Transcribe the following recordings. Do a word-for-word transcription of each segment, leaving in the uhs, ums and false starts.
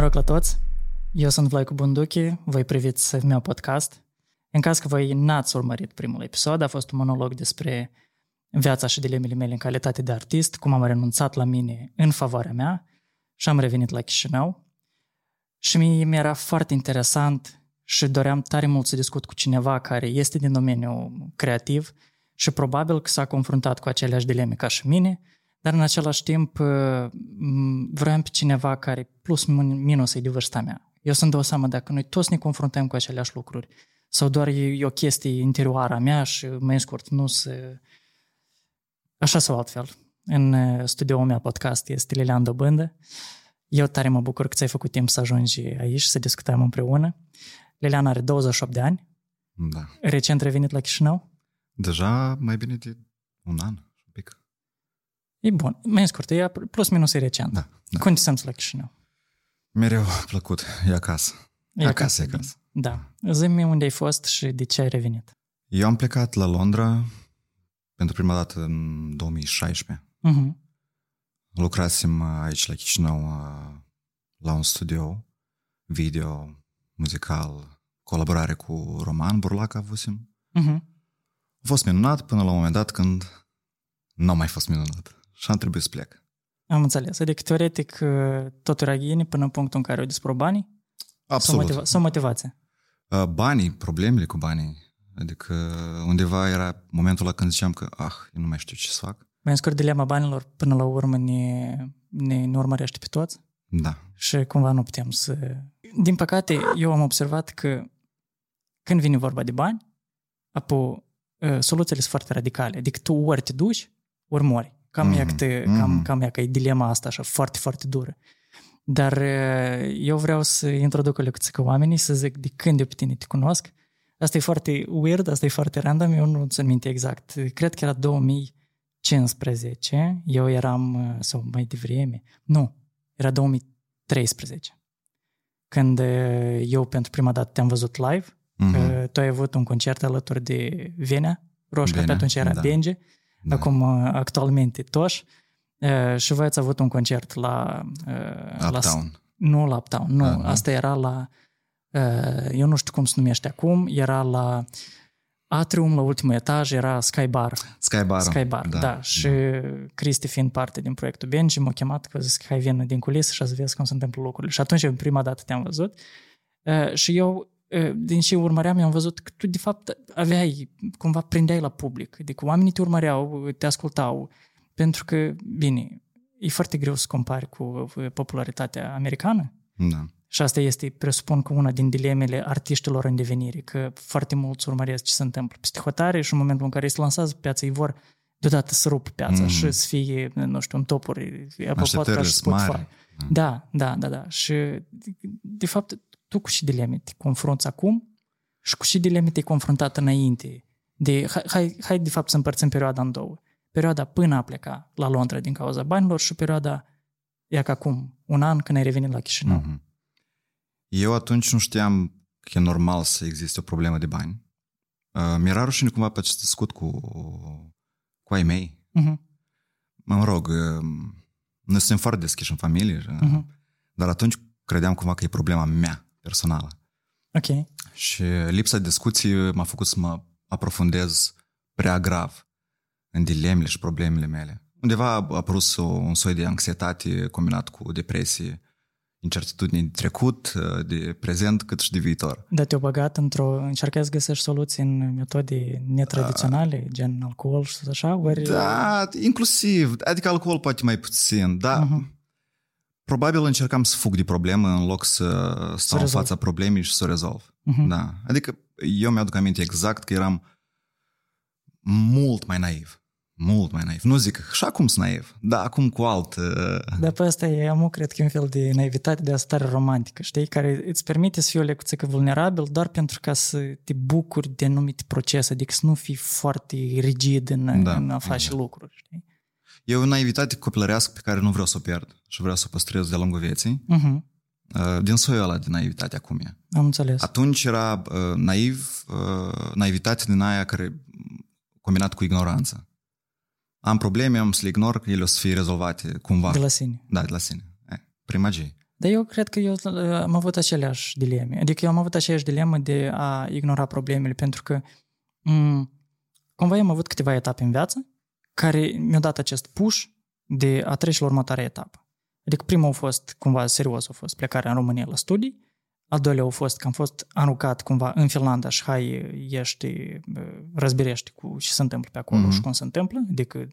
noroc la toți! Eu sunt Vlaicu Bunduchi, voi priviți meu podcast. În caz că voi n-ați urmărit primul episod, a fost un monolog despre viața și dilemele mele în calitate de artist, cum am renunțat la mine în favoarea mea și am revenit la Chișinău. Și mi-era foarte interesant și doream tare mult să discut cu cineva care este din domeniul creativ și probabil că s-a confruntat cu aceleași dileme ca și mine, dar în același timp vreau pe cineva care plus minus e de vârsta mea. Eu sunt dau seama dacă noi toți ne confruntăm cu aceleași lucruri sau doar e o chestie interioară a mea și mai scurt, nu se... Așa sau altfel. În studioul meu podcast este Lilian Dobândă. Eu tare mă bucur că ți-ai făcut timp să ajungi aici să discutăm împreună. Lilian are douăzeci și opt de ani. Da. Recent revenit la Chișinău. Deja mai bine de un an, un pic. E bun. Mai scurt, e plus minus e recent. Da, da. Cum te simți la Chișinău? Mereu plăcut. E acasă. E acasă, e acasă. Da. Zi-mi unde ai fost și de ce ai revenit. Eu am plecat la Londra pentru prima dată în două mii șaisprezece. Uh-huh. Lucrasem aici la Chișinău la un studio video, muzical, colaborare cu Roman Burlaca avusem. Uh-huh. A fost minunat până la un moment dat când n-a mai fost minunat și am trebuit să plec. Am înțeles. Adică teoretic totul era ghine până în punctul în care au dispărut banii? Absolut. Sau, motiva- sau motivația? Banii, problemele cu banii. Adică undeva era momentul ăla când ziceam că, ah, eu nu mai știu ce să fac. Mai scurt, dilema banilor până la urmă ne, ne, ne urmărește pe toți. Da. Și cumva nu putem să... Din păcate, eu am observat că când vine vorba de bani, apoi soluțiile sunt foarte radicale. Adică tu ori te duci, ori mori. Cam mm-hmm. ea că te, cam, cam ea că e dilema asta așa foarte, foarte dură. Dar eu vreau să introduc o lecțică oamenii, să zic de când eu pe tine te cunosc. Asta e foarte weird, asta e foarte random, eu nu țin minte exact. Cred că era două mii cincisprezece, eu eram, sau mai devreme, nu, era două mii treisprezece, când eu pentru prima dată te-am văzut live, mm-hmm. tu ai avut un concert alături de Venea Roșca, pe atunci era da. Benge, da. Acum actualmente Toș, și voi ați avut un concert la... Uptown. La, nu la Uptown, nu, uh-huh. asta era la... eu nu știu cum se numește acum, era la Atrium, la ultimul etaj, era Skybar. Skybar, Skybar da, da. Și da. Cristi fiind parte din proiectul Benji, m-a chemat că a zis că hai vină din culise și să vezi cum se întâmplă lucrurile. Și atunci eu prima dată te-am văzut și eu, din ce urmăream, eu am văzut că tu de fapt aveai, cumva prindeai la public. Adică oamenii te urmăreau, te ascultau, pentru că, bine, e foarte greu să compari cu popularitatea americană. Da. Și asta este, presupun, că una din dilemele artiștilor în devenire, că foarte mulți urmăresc ce se întâmplă peste hotare și în momentul în care îi se lansează piața, ei vor deodată să rup piața mm. și să fie, nu știu, în topuri. Așteptările sunt mari. Mm. Da, da, da, da. Și, de fapt, tu cu ce dileme te confrunți acum și cu ce dileme te-ai confruntat înainte? De, hai, hai, de fapt, să împărțim perioada în două. Perioada până a pleca la Londra din cauza banilor și perioada, ia că acum, un an, când ai revenit la Chișinău. Mm-hmm. Eu atunci nu știam că e normal să existe o problemă de bani. Uh, mi-era rușine cumva pe acest discut cu, cu ai mei. Uh-huh. Mă rog, uh, noi suntem foarte deschiși în familie, uh-huh. dar atunci credeam cumva că e problema mea personală. Ok. Și lipsa de discuții m-a făcut să mă aprofundez prea grav în dilemele și problemele mele. Undeva a apărut un soi de anxietate combinat cu depresie, incertitudine de trecut, de prezent, cât și de viitor. Dar te-o băgat într-o... Încercai să găsești soluții în metode netradiționale, uh, gen alcool și așa? Ori... Da, inclusiv. Adică alcool poate mai puțin, da. Uh-huh. Probabil încercam să fug de problemă în loc să stau în fața problemei și să o rezolv. Uh-huh. Da. Adică eu mi-aduc aminte exact că eram mult mai naiv. Mult mai naiv. Nu zic că și acum sunt naiv, dar acum cu alt... Uh... Dar pe ăsta e, amu, cred că e un fel de naivitate de asta tare romantică, știi? Care îți permite să fii o lecuțică vulnerabil doar pentru ca să te bucuri de anumite procese, adică să nu fii foarte rigid în, da, în a face exact. Lucruri, știi? E o naivitate copilărească pe care nu vreau să o pierd și vreau să o păstrez de-a lungul vieții. Uh-huh. Uh, din soiul ăla de naivitate acum e. Am înțeles. Atunci era uh, naiv, uh, naivitate din aia care combinat cu ignoranță. Am probleme, am să le ignor că ele o să fie rezolvate cumva. De la sine. Da, de la sine. Prin magie. Dar eu cred că eu am avut aceleași dileme. Adică eu am avut aceeași dilemă de a ignora problemele, pentru că m- cumva eu am avut câteva etape în viață care mi-au dat acest push de a trece la următoarea etapă. Adică primul a fost, cumva serios, a fost plecarea în România la studii, al doilea a fost că am fost aruncat cumva în Finlanda și hai ești, răzbirești cu ce se întâmplă pe acolo mm-hmm. și cum se întâmplă. Adică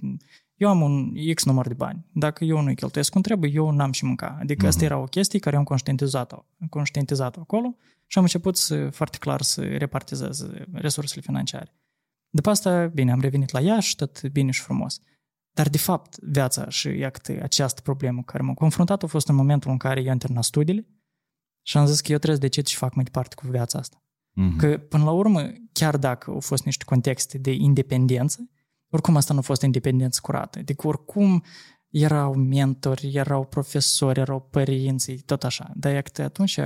eu am un X număr de bani. Dacă eu nu-i cheltuiesc cum trebuie, eu n-am și mânca. Adică mm-hmm. asta era o chestie care eu am conștientizat-o, conștientizat-o acolo și am început să, foarte clar să repartizez resursele financiare. După asta, bine, am revenit la ea și tot bine și frumos. Dar, de fapt, viața și iată, această problemă care m-a confruntat a fost în momentul în care eu am terminat studiile și am zis că eu trebuie să decid ce fac mai departe cu viața asta. Mm-hmm. Că, până la urmă, chiar dacă au fost niște contexte de independență, oricum asta nu a fost independență curată. Deci, oricum, erau mentori, erau profesori, erau părinții, tot așa. Dar, iată, atunci,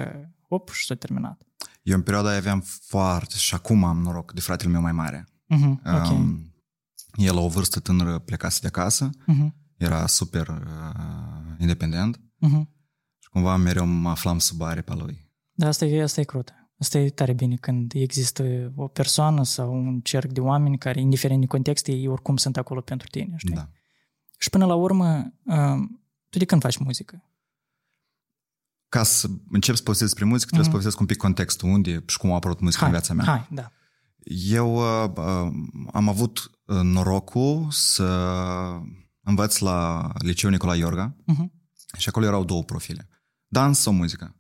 op, și s-a terminat. Eu, în perioada aia, aveam foarte... și acum am noroc de fratele meu mai mare. Mm-hmm. Okay. Um, El la o vârstă tânără plecase de acasă, uh-huh. era super uh, independent uh-huh. și cumva mereu mă aflam sub aripa lui. Da, asta e, asta e crută. Asta e tare bine când există o persoană sau un cerc de oameni care, indiferent de context, ei oricum sunt acolo pentru tine, știi? Da. Și până la urmă, uh, tu de când faci muzică? Ca să încep să povestesc despre muzică, trebuie uh-huh. să povestesc un pic contextul unde și cum a apărut muzica hai, în viața mea. Hai, da. Eu uh, am avut norocul să învăț la liceul Nicolae Iorga uh-huh. și acolo erau două profile. Dans sau muzică?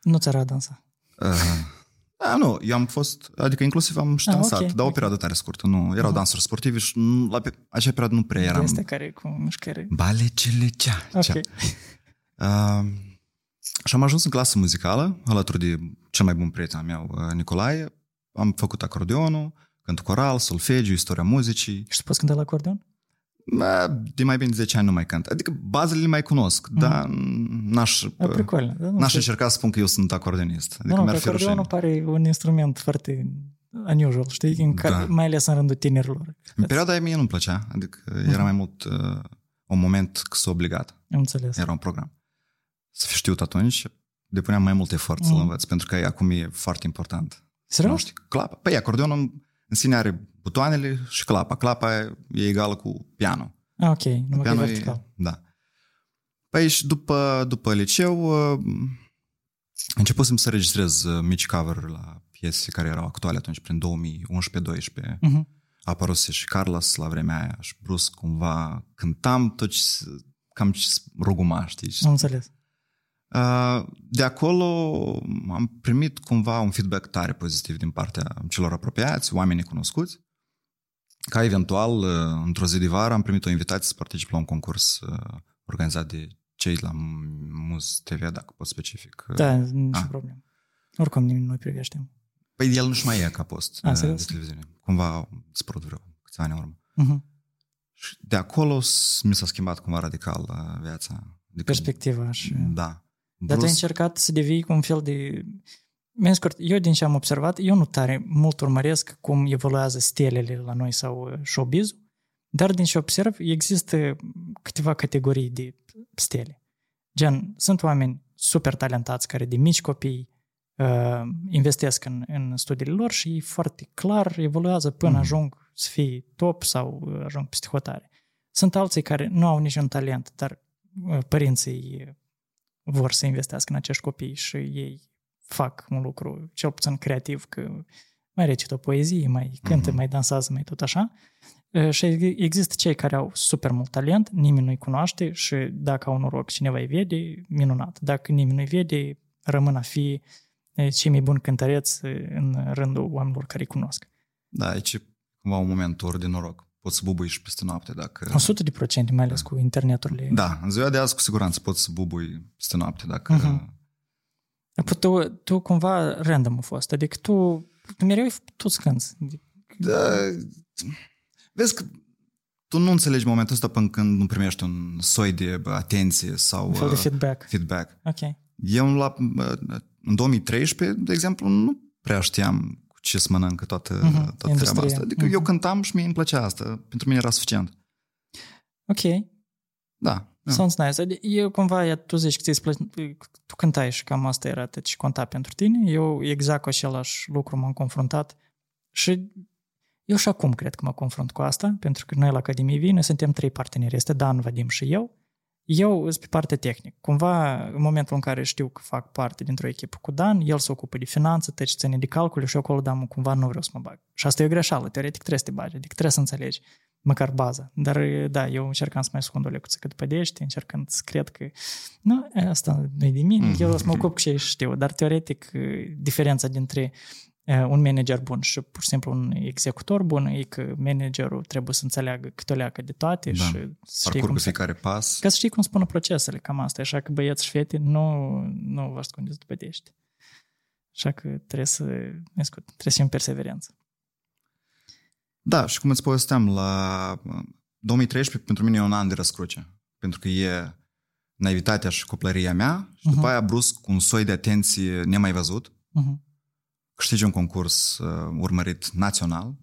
Nu ți era dansa? Uh, a, nu, eu am fost, adică inclusiv am și dansat, ah, okay, dar o perioadă okay. tare scurtă. Nu, erau uh-huh. dansuri sportive și nu, la pe, acea perioadă nu prea eram. Este care cu mișcare. Bale, cele, cea, okay. cea. Uh, și am ajuns în clasă muzicală, alături de cel mai bun prieten al meu, Nicolae. Am făcut acordeonul, cânt coral, solfegiu, istoria muzicii. Și tu poți cânta la acordeon? De mai bine de zece ani nu mai cânt. Adică bazele le mai cunosc, mm-hmm. dar n-aș, a, pricolă, da, n-aș încerca să spun că eu sunt acordeonist. Adică nu, mi-ar fi rușine. Acordeonul pare un instrument foarte unusual, știi? În da. Care, mai ales în rândul tinerilor. În perioada aia mie nu-mi plăcea. Adică mm-hmm. era mai mult uh, un moment că s-a obligat. Am înțeles. Era un program. Să fi știut atunci, depuneam mai mult efort mm-hmm. să-l învăț, pentru că acum e foarte important. Serios? Clapa. Păi acordeonul în sine are butoanele și clapa. Clapa e egală cu pianul. Ah, ok. Numai pianul e vertical. Da. Păi și după, după liceu începusem să registrez mici cover-uri la piese care erau actuale atunci, prin două mii unsprezece două mii doisprezece. Uh-huh. Apăruse și Carlos la vremea aia și brusc cumva cântam tot ce, cam ce ruguma, știi? Am înțeles. De acolo am primit cumva un feedback tare pozitiv din partea celor apropiați, oamenii cunoscuți, ca eventual, într-o zi de vară, am primit o invitație să particip la un concurs organizat de cei la Muz T V, dacă pot specific. Da, nu e problemă. Oricum, noi privește. Păi el nu-și mai e ca post A, de televiziune. Cumva a spărut vreo câțiva ani în urmă. Uh-huh. Și de acolo mi s-a schimbat cumva radical viața. Adică, perspectiva și... Da. Dar tu ai încercat să devii cu un fel de... Mai scurt, eu din ce am observat, eu nu tare mult urmăresc cum evoluează stelele la noi sau showbiz, dar din ce observ, există câteva categorii de stele. Gen, sunt oameni super talentați care de mici copii uh, investesc în, în studiile lor și ei foarte clar evoluează până mm. ajung să fie top sau ajung peste hotare. Sunt alții care nu au niciun talent, dar uh, părinții... vor să investească în acești copii și ei fac un lucru cel puțin creativ, că mai recită o poezie, mai cântă, uh-huh. mai dansează, mai tot așa. Și există cei care au super mult talent, nimeni nu-i cunoaște și dacă au noroc cineva îi vede, minunat. Dacă nimeni nu-i vede, rămân a fi cei mai buni cântăreți în rândul oamenilor care îi cunosc. Da, aici e cumva un moment ori de noroc. Poți să bubui și peste noapte dacă... o sută la sută, mai ales da. Cu interneturile. Da, în ziua de azi, cu siguranță, poți să bubui peste noapte dacă... Uh-huh. Tu, tu cumva random a fost, adică tu, tu mereu tu scânzi. Da, vezi că tu nu înțelegi momentul ăsta până când nu primești un soi de atenție sau... Un fel de feedback. feedback. Okay. Eu la, în două mii treisprezece, de exemplu, nu prea știam... ce să mănâncă toată, uh-huh. toată treaba asta. Adică uh-huh. eu cântam și mie îmi plăcea asta. Pentru mine era suficient. Ok. Da. Da. Sounds nice. Eu cumva, tu zici că ți-ai plăcut, tu cântai și cam asta era tot ce conta pentru tine. Eu exact cu același lucru m-am confruntat și eu și acum cred că mă confrunt cu asta, pentru că noi la Academie Vie, noi suntem trei parteneri. Este Dan, Vadim și eu. Eu sunt pe partea tehnică. Cumva, în momentul în care știu că fac parte dintr-o echipă cu Dan, el se ocupă de finanță, tot ce ține de calcule și eu acolo, dar cumva nu vreau să mă bag. Și asta e o greșeală. Teoretic trebuie să te bagi, adică trebuie să înțelegi măcar baza. Dar, da, eu încercam să mai scund o lecuță cât pădești, încercând să cred că nu, asta nu e de mine, eu să mă ocup cu ce știu. Dar, teoretic, diferența dintre un manager bun și pur și simplu un executor bun e că managerul trebuie să înțeleagă cât o leacă de toate, da, și să știi cum să, pas. Ca să știi cum spun procesele, cam asta. Așa că băieți și fete, nu, nu vă ascundeți după dește. Așa că trebuie să scut, trebuie să fim perseverență. Da, și cum îți povesteam, la două mii treisprezece pentru mine e un an de răscruce, pentru că e naivitatea și copilăria mea și după uh-huh. aia brusc un soi de atenție nemai văzut. Uh-huh. Câștigi un concurs uh, urmărit național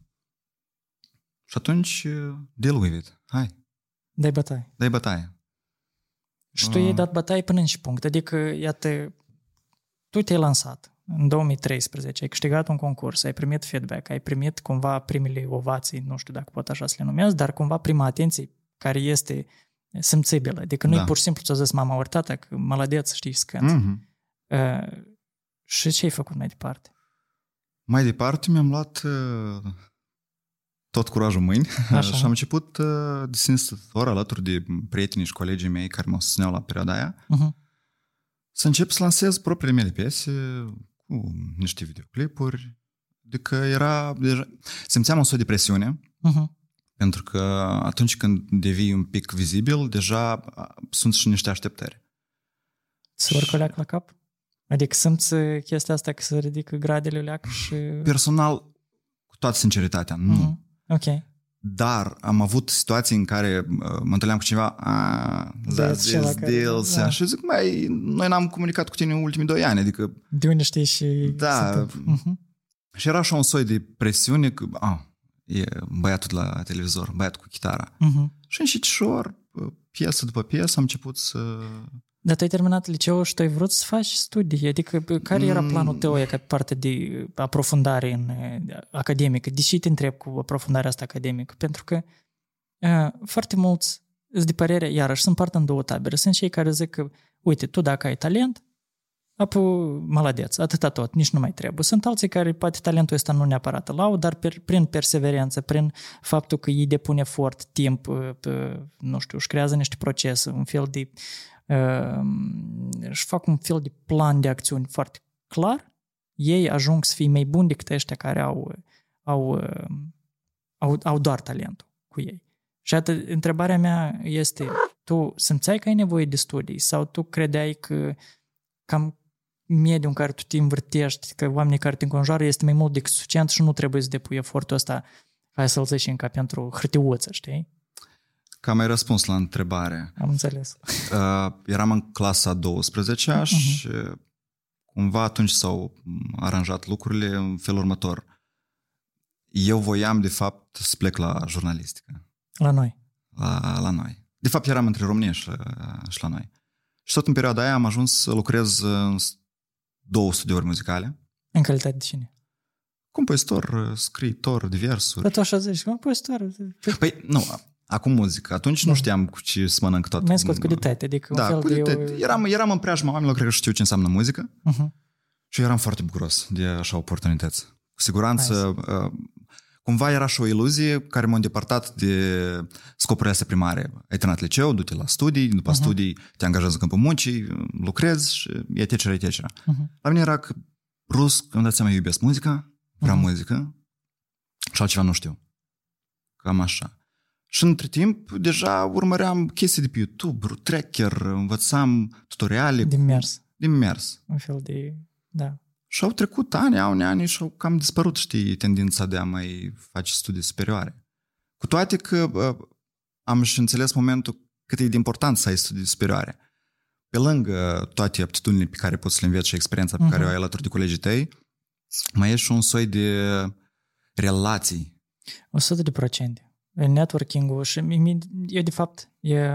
și atunci uh, deal with it. Hai. Dai bătaie. Dai bătaie. Și tu uh. i-ai dat bătaie până în și punct. Adică, iată, tu te-ai lansat în două mii treisprezece, ai câștigat un concurs, ai primit feedback, ai primit cumva primele ovații, nu știu dacă pot așa să le numesc, dar cumva prima atenție care este simțibilă. Adică nu da. E pur și simplu ți-a zis mama ori tata că maladeț, știi, să cânti. Mm-hmm. Uh, și ce ai făcut mai departe? Mai departe mi-am luat uh, tot curajul mâini și am început uh, de sinistător alături de prietenii și colegii mei care mă susțineau la perioada aia uh-huh. să încep să lansez propriile mele piese cu niște videoclipuri. Adică era... Deja, simțeam o soi de presiune uh-huh. pentru că atunci când devii un pic vizibil, deja sunt și niște așteptări. Să urcă leac la cap? Adică simți chestia asta că se ridică gradele leac și... Personal, cu toată sinceritatea, nu. Mm-hmm. Ok. Dar am avut situații în care mă întâlneam cu cineva, a, that's this, da. Și zic, mai, noi n-am comunicat cu tine în ultimii doi ani, adică... De unde știi și... Da. Mm-hmm. Și era așa un soi de presiune că, a, e băiatul la televizor, băiat cu chitara. Mm-hmm. Și încetișor, piesă după piesă, am început să... Dar tu ai terminat liceul și tu ai vrut să faci studii? Adică care era planul tău ca parte de aprofundare în academică? De ce te întreb cu aprofundarea asta academică? Pentru că uh, foarte mulți îți de părere, iarăși, se împart în două tabere. Sunt cei care zic că, uite, tu dacă ai talent, apu, maladeț, atâta tot, nici nu mai trebuie. Sunt alții care poate talentul ăsta nu neapărat îl au, dar per, prin perseverență, prin faptul că ei depun efort, timp, pe, nu știu, își creează niște procese, un fel de... Uh, și fac un fel de plan de acțiuni foarte clar, ei ajung să fie mai buni decât ăștia care au, au, au, au doar talentul cu ei. Și atât, întrebarea mea este, tu simțeai că ai nevoie de studii sau tu credeai că cam mediul în care tu te învârtești, că oamenii care te înconjoară este mai mult decât suficient și nu trebuie să depui efortul ăsta, hai să-l zici încă pentru hârtiuță, știi? Că am mai răspuns la întrebare. Am înțeles. Uh, eram în clasa a douăsprezecea uh-huh. și cumva atunci s-au aranjat lucrurile în felul următor. Eu voiam, de fapt, să plec la jurnalistică. La noi. La, la noi. De fapt, eram între România și, și la noi. Și tot în perioada aia am ajuns să lucrez în două studiouri muzicale. În calitate de cine? Compozitor, scriitor, diversuri. Dar tu așa zici, compozitor. Păi, nu... Acum muzică. Atunci da. Nu știam cu ce să mănânc tot. Mi-ai scos cu detete, adică da, un fel de... Eu... Eram, eram în preajma oamenilor, cred că știu ce înseamnă muzică uh-huh. și eram foarte bucuros de așa oportunități. Cu siguranță, nice. Cumva era și o iluzie care m-a îndepărtat de scopurile astea primare. Ai terminat liceu, du-te la studii, după uh-huh. studii te angajezi în câmpul muncii, lucrezi și e tecerea, e tecerea. Uh-huh. La mine era că brusc, îmi dați seama, iubesc muzica, vreau uh-huh. muzică și altceva nu știu. Cam așa. Și între timp, deja urmăream chestii de pe YouTube, tracker, învățam tutoriale. Din mers. Din mers. Un fel de... Da. Și au trecut ani, au ani și au cam dispărut, știi, tendința de a mai face studii superioare. Cu toate că uh, am și înțeles momentul cât e de important să ai studii superioare. Pe lângă toate aptitudinile pe care poți să le înveți și experiența pe uh-huh. care o ai alături de colegii tăi, mai e și un soi de relații. o sută la sută. Networking-ul și eu de fapt e,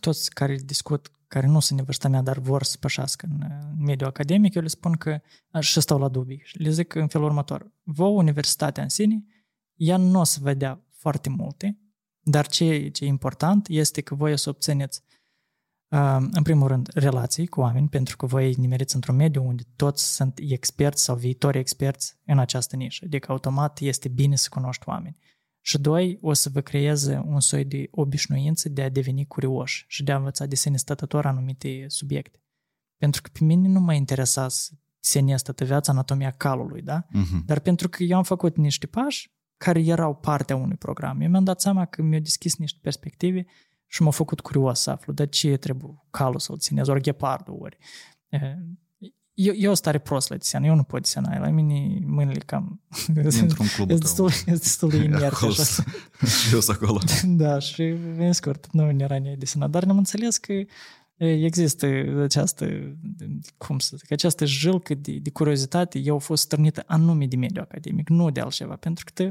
toți care discut, care nu sunt în vârsta mea, dar vor să pășească în mediul academic, eu le spun că, și stau la dubii, le zic în felul următor: vouă, universitatea în sine, ea nu o să vedea foarte multe, dar ce, ce e important este că voi o să obțineți, în primul rând, relații cu oameni, pentru că voi nimeriți într-un mediu unde toți sunt experți sau viitori experți în această nișă. Adică, automat, este bine să cunoști oameni. Și doi, o să vă creeze un soi de obișnuință de a deveni curioși și de a învăța de sine stătător anumite subiecte. Pentru că pe mine nu mă interesa să sine stătă viața, anatomia calului, da? Uh-huh. Dar pentru că eu am făcut niște pași care erau partea unui program. Eu mi-am dat seama că mi-au deschis niște perspective și m-a făcut curios să aflu de ce trebuie calul să-l ținezi, ori ghepardul, ori... Eu, eu stare prost la desenă, eu nu pot desena, la mine mâinile cam... Într-un club. E destul, destul de inert. Eu sunt acolo. Da, și în scurt, nu ne ranei desenat, dar ne-am înțeles că există această, cum să zic, această jilcă de, de curiozitate, eu a fost stârnită anume de mediul academic, nu de altceva, pentru că te,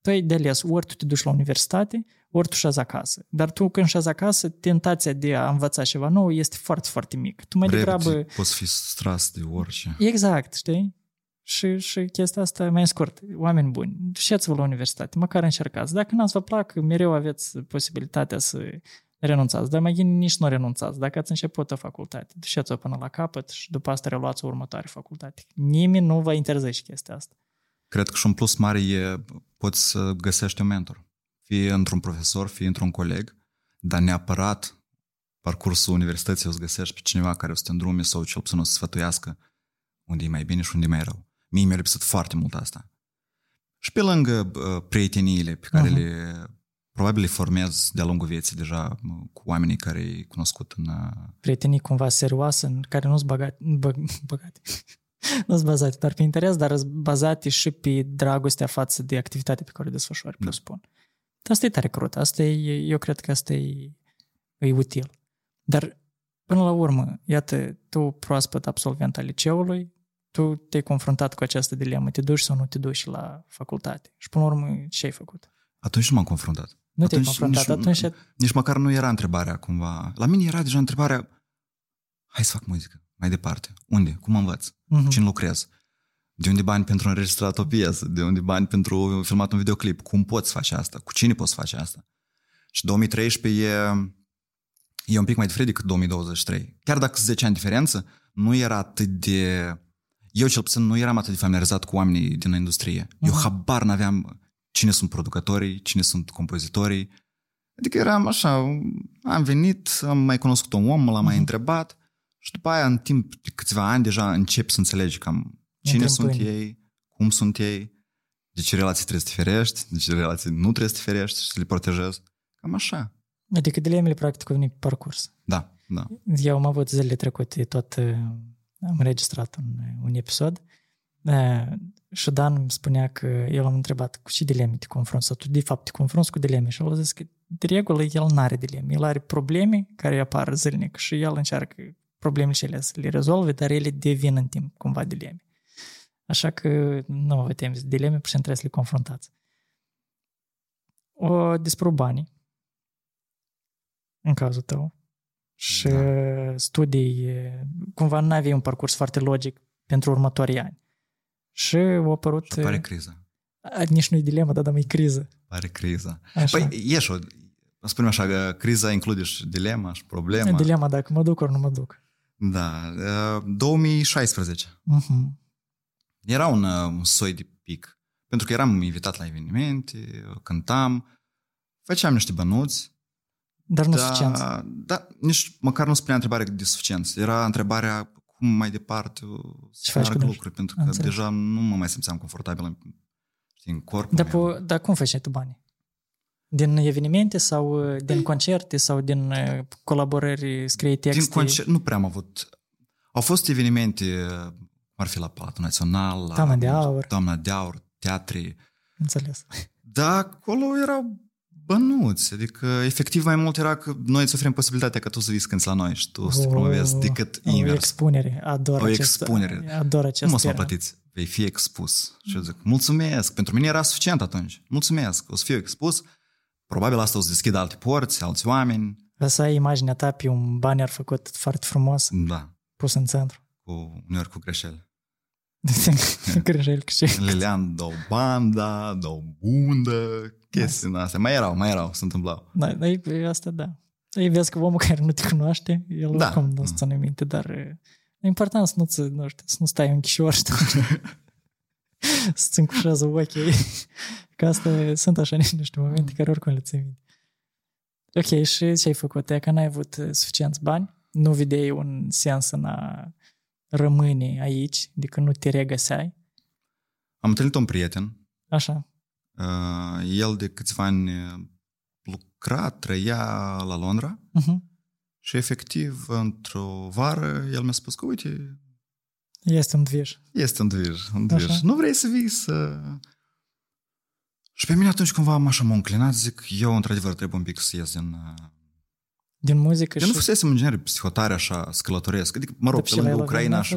tu ai de ales, ori tu te duci la universitate, ori tu șezi acasă. Dar tu când șezi acasă, tentația de a învăța ceva nou este foarte, foarte mică. Tu mai degrabă... poți fi stras de orice. Exact, știi? Și, și chestia asta, mai scurt, oameni buni, duceți-vă la universitate, măcar încercați. Dacă n-ați vă plac, mereu aveți posibilitatea să renunțați. Dar mai gine nici nu renunțați. Dacă ați început o facultate, duceți-o până la capăt și după asta reluați o următoare facultate. Nimeni nu vă interzice chestia asta. Cred că și un plus mare e poți să găsești un mentor. Fie într-un profesor, fie într-un coleg, dar neapărat parcursul universității o să găsești pe cineva care o să te îndrume sau cel puțin o să sfătuiască unde e mai bine și unde e mai rău. Mie mi-a lipsit foarte mult asta. Și pe lângă uh, prieteniile pe care uh-huh. le probabil le formez de-a lungul vieții deja cu oamenii care i-ai cunoscut în... Uh... Prietenii cumva serioase, în care nu-s băgate... Bă, băgate. Nu-s bazate doar pe interes, dar sunt bazate și pe dragostea față de activitatea pe care o desfășoară, da. Presupun. Asta e tare crut, asta e, eu cred că asta e, e util. Dar, până la urmă, iată, tu proaspăt absolvent al liceului, tu te-ai confruntat cu această dilemă, te duci sau nu te duci la facultate. Și, până la urmă, ce ai făcut? Atunci nu m-am confruntat. Nu atunci, te-ai confruntat, nici, atunci... Nici măcar nu era întrebarea, cumva. La mine era deja întrebarea, hai să fac muzică, mai departe. Unde? Cum învăț? Uh-huh. Cine lucrez? De unde bani pentru înregistrat o piesă? De unde bani pentru filmat un videoclip? Cum poți face asta? Cu cine poți face asta? Și două mii treisprezece e, e un pic mai diferit decât două mii douăzeci și trei. Chiar dacă sunt zece ani diferență, nu era atât de... Eu cel puțin nu eram atât de familiarizat cu oamenii din industrie. Uh-huh. Eu habar n-aveam cine sunt producătorii, cine sunt compozitorii. Adică eram așa, am venit, am mai cunoscut un om, l-am mai uh-huh. întrebat și după aia, în timp de câțiva ani, deja încep să înțelegi cam... Cine sunt ei, cum sunt ei, de ce relații trebuie să te ferești, de ce relații nu trebuie să te ferești și să le protejezi. Cam așa. Adică dilemele practic au venit pe parcurs. Da, da. Eu am avut zilele trecute tot, am înregistrat un, un episod și Dan îmi spunea că eu l-am întrebat cu ce dileme te confrunți sau tu de fapt te confrunți cu dileme și el a zis că de regulă el n-are dileme, el are probleme care apar zilnic și el încearcă problemele și ele să le rezolve, dar ele devin în timp cumva dileme. Așa că nu vă temi dileme, pur și trebuie să le confruntați. O, despre banii, în cazul tău, și da. Studii, cumva n-aveai un parcurs foarte logic pentru următorii ani. Și a apărut... Și pare criza. A, nici nu e dilemă, dar, dar e criză. Pare criza. Așa. Păi ieși, spunem așa, că criza include și dilema și problema. Dilema, dacă mă duc ori nu mă duc. Da. două mii șaisprezece. Uh-huh. Era un, un soi de pic, pentru că eram invitat la evenimente, cântam, făceam niște bănuți. Dar nu da, suficienți. Da, nici măcar nu spunea întrebarea de suficienți. Era întrebarea cum mai departe să fac lucruri, pentru că înțeleg. Deja nu mă mai simțeam confortabil în, în corpul dar, meu. Dar cum făceai tu banii? Din evenimente sau din concerte sau din colaborări, scrie texte? Din concerte nu prea am avut. Au fost evenimente... ar fi la Palatul Național, la Doamna de Aur, Doamna de Aur, teatri. Înțeles. Da, acolo erau bănuți, adică efectiv mai mult era că noi îți oferim posibilitatea că tu să vii să cânti la noi și tu să te promovezi decât o, invers. O expunere, ador acest termen. Nu mă să mă plătiți, vei fi expus. Și eu zic, mulțumesc, pentru mine era suficient atunci, mulțumesc, o să fiu expus, Probabil asta o să deschidă alte porți, alți oameni. Dar să ai imaginea ta pe un banner făcut foarte frumos, da, pus în centru. Cu, uneori cu greșeli. greșeli cu ce? Lilian Dobândă, Dobândă, chestii da. astea. Mai erau, mai erau, se întâmplau. Da, da, e, asta da. Ei vezi că omul care nu te cunoaște, el da. oricum nu o să ține minte, dar e important să nu, ți, nu, știu, să nu stai în chișor, știu? Să-ți încușează ochii. Că asta sunt așa niște momente care oricum le ții minte. Ok, și ce ai făcut? E că n-ai avut suficienți bani? Nu vedeai un sens în a rămâne aici, adică nu te regăseai? Am întâlnit un prieten. Așa. El de câțiva ani lucra, trăia la Londra uh-huh. și efectiv într-o vară el mi-a spus că uite... Este un dvir. Este un dvir, un dvir. Nu vrei să vii să... Și pe mine atunci cumva am așa m-am înclinat, zic, eu într-adevăr trebuie un pic să ies din... Din muzică și... Eu nu fusesem în genere psihotare așa, scălătoresc. Adică, mă rog, pe lângă Ucraina și,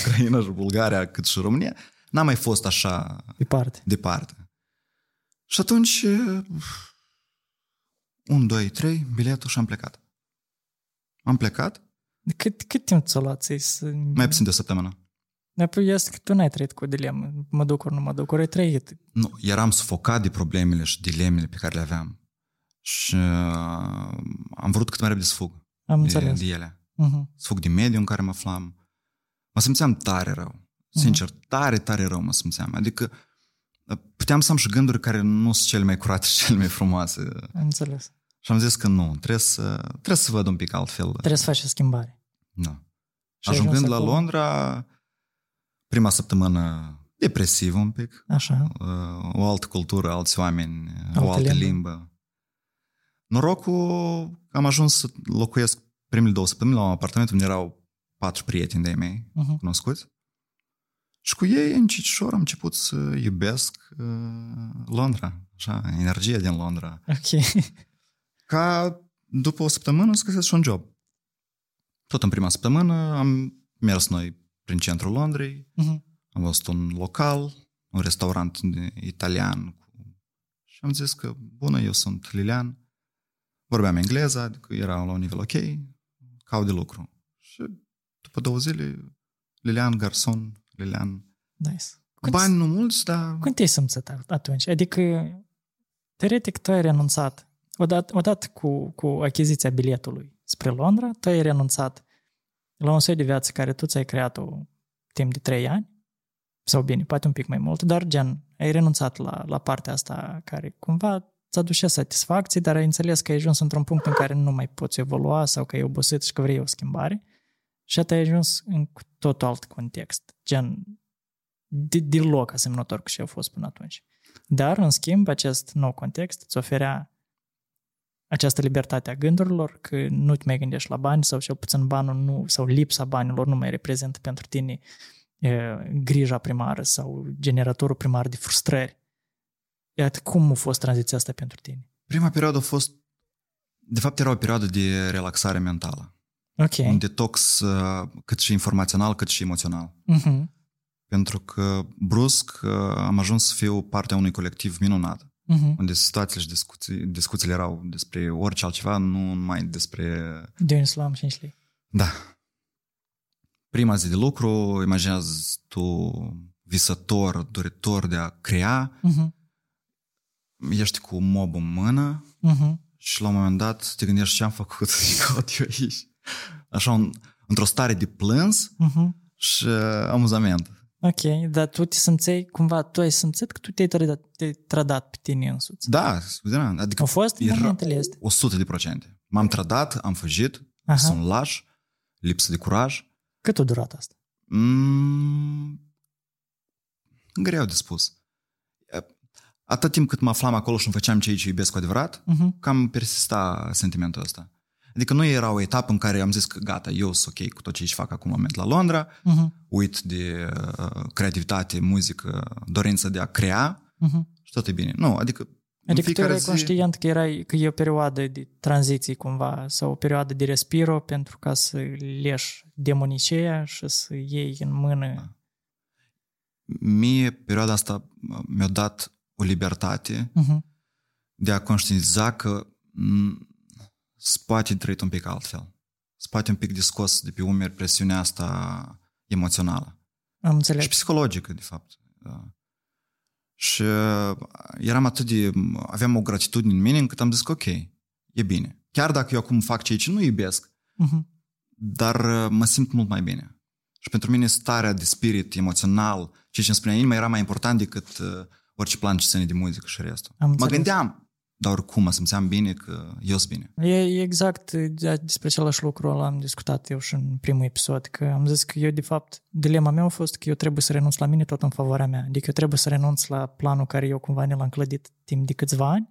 Ucraina și Bulgaria, cât și România, n-am mai fost așa... Departe. Departe. Și atunci... Un, doi, trei, biletul și am plecat. Am plecat. Cât, cât timp ți-o luat? Mai puțin de o săptămână. Apoi este că tu n-ai trăit cu dilemă. Mă duc ori nu mă duc ori, ai trăit. Nu, eram sufocat de problemele și dilemele pe care le aveam. Și am vrut cât mai repede să fug. Am înțeles. De, de ele. Uh-huh. Să fug din mediul în care mă aflam. Mă simțeam tare rău. Sincer, uh-huh. tare, tare rău mă simțeam. Adică puteam să am și gânduri care nu sunt cele mai curate și cele mai frumoase. Am înțeles. Și am zis că nu, trebuie să, trebuie să văd un pic altfel. Trebuie să faci o schimbare. Da. Ajungând la acolo? Londra, prima săptămână depresiv un pic. Așa. O altă cultură, alți oameni, alte o altă limbă. limbă. Norocul, am ajuns să locuiesc primele două săptămâni la un apartament unde erau patru prieteni de-ai mei uh-huh. cunoscuți. Și cu ei, în Cicișor, am început să iubesc uh, Londra. Așa, energia din Londra. Ok. Ca după o săptămână să găsesc și un job. Tot în prima săptămână am mers noi prin centrul Londrei. Uh-huh. Am văzut un local, un restaurant italian. Și am zis că, bună, eu sunt Lilian. Vorbeam engleză, adică era la un nivel ok. Caut de lucru. Și după două zile, Lilian, garson... Lilian. Nice. Bani nu mulți, dar... Când te-ai simțit atunci? Adică, teoretic, tu ai renunțat. Odată, odată cu, cu achiziția biletului spre Londra, tu ai renunțat la un soi de viață care tu ți-ai creat-o timp de trei ani, sau bine, poate un pic mai mult, dar gen, ai renunțat la, la partea asta care cumva îți aducea satisfacții, dar ai înțeles că ai ajuns într-un punct în care nu mai poți evolua sau că ai obosit și că vrei o schimbare. Și atât ai ajuns în tot alt context, gen de, deloc asemănător cu ce a fost până atunci. Dar, în schimb, acest nou context îți oferea această libertate a gândurilor, că nu te mai gândești la bani sau cel puțin banul nu, sau lipsa banilor nu mai reprezintă pentru tine e, grija primară sau generatorul primar de frustrări. Iată, cum a fost tranziția asta pentru tine? Prima perioadă a fost, de fapt era o perioadă de relaxare mentală. Okay. Un detox uh, cât și informațional, cât și emoțional. Uh-huh. Pentru că brusc uh, am ajuns să fiu partea unui colectiv minunat, uh-huh. unde situațiile și discuții, discuțiile erau despre orice altceva, nu numai despre... De un slam și înșlei. Da. Prima zi de lucru, imaginează tu visător, doritor de a crea, uh-huh. ești cu mobul în mână uh-huh. și la un moment dat te gândești ce am făcut și caut eu aici. Așa, un, într-o stare de plâns uh-huh. și uh, amuzament. Ok, dar tu te simțeai, cumva, tu ai simțit că tu te-ai trădat, te-ai trădat pe tine însuți. Da, adică... Au fost momentele astea? O sută de procente. M-am trădat, am fugit, aha. sunt laș, lipsă de curaj. Cât a durat asta? Mm, greu de spus. Atât timp cât mă aflam acolo și îmi făceam ceea ce iubesc cu adevărat, uh-huh. cam persista sentimentul ăsta. Adică nu era o etapă în care am zis că gata, eu sunt ok cu tot ce își fac acum moment la Londra, uh-huh. uit de uh, creativitate, muzică, dorința de a crea uh-huh. și tot e bine. Nu, adică... Adică tu erai zi... conștient că, erai, că e o perioadă de tranziții cumva sau o perioadă de respiro pentru ca să leși demoniceia și să iei în mână. Da. Mie perioada asta mi-a dat o libertate uh-huh. de a conștientiza că se poate trăit un pic altfel. Se poate un pic de scos de pe umeri presiunea asta emoțională. Am înțeles. Și psihologică, de fapt. Da. Și eram atât de... aveam o gratitudine în mine încât am zis că ok, e bine. Chiar dacă eu acum fac ceea ce nu iubesc, uh-huh. dar mă simt mult mai bine. Și pentru mine starea de spirit emoțional, ceea ce îmi spunea inima, era mai important decât orice plan și scene de muzică și restul. Am mă gândeam, dar oricum mă simțeam bine că eu sunt bine. E exact despre același lucru ăla am discutat eu și în primul episod, că am zis că eu, de fapt, dilema mea a fost că eu trebuie să renunț la mine tot în favoarea mea. Adică eu trebuie să renunț la planul care eu cumva ne l-am clădit timp de câțiva ani,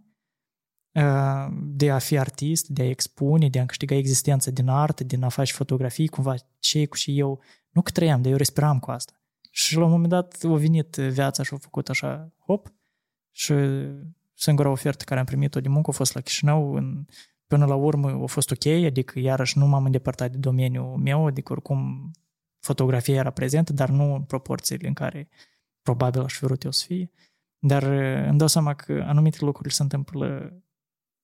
de a fi artist, de a expune, de a câștiga existență din artă, din a face fotografii, cumva ce cu și eu, nu că trăiam, dar eu respiram cu asta. Și la un moment dat a venit viața și a făcut așa, hop, și singura ofertă care am primit-o de muncă a fost la Chișinău, în, până la urmă a fost ok, adică iarăși nu m-am îndepărtat de domeniul meu, adică oricum fotografia era prezentă, dar nu în proporțiile în care probabil aș fi vrut eu să fie, dar îmi dau seama că anumite lucruri se întâmplă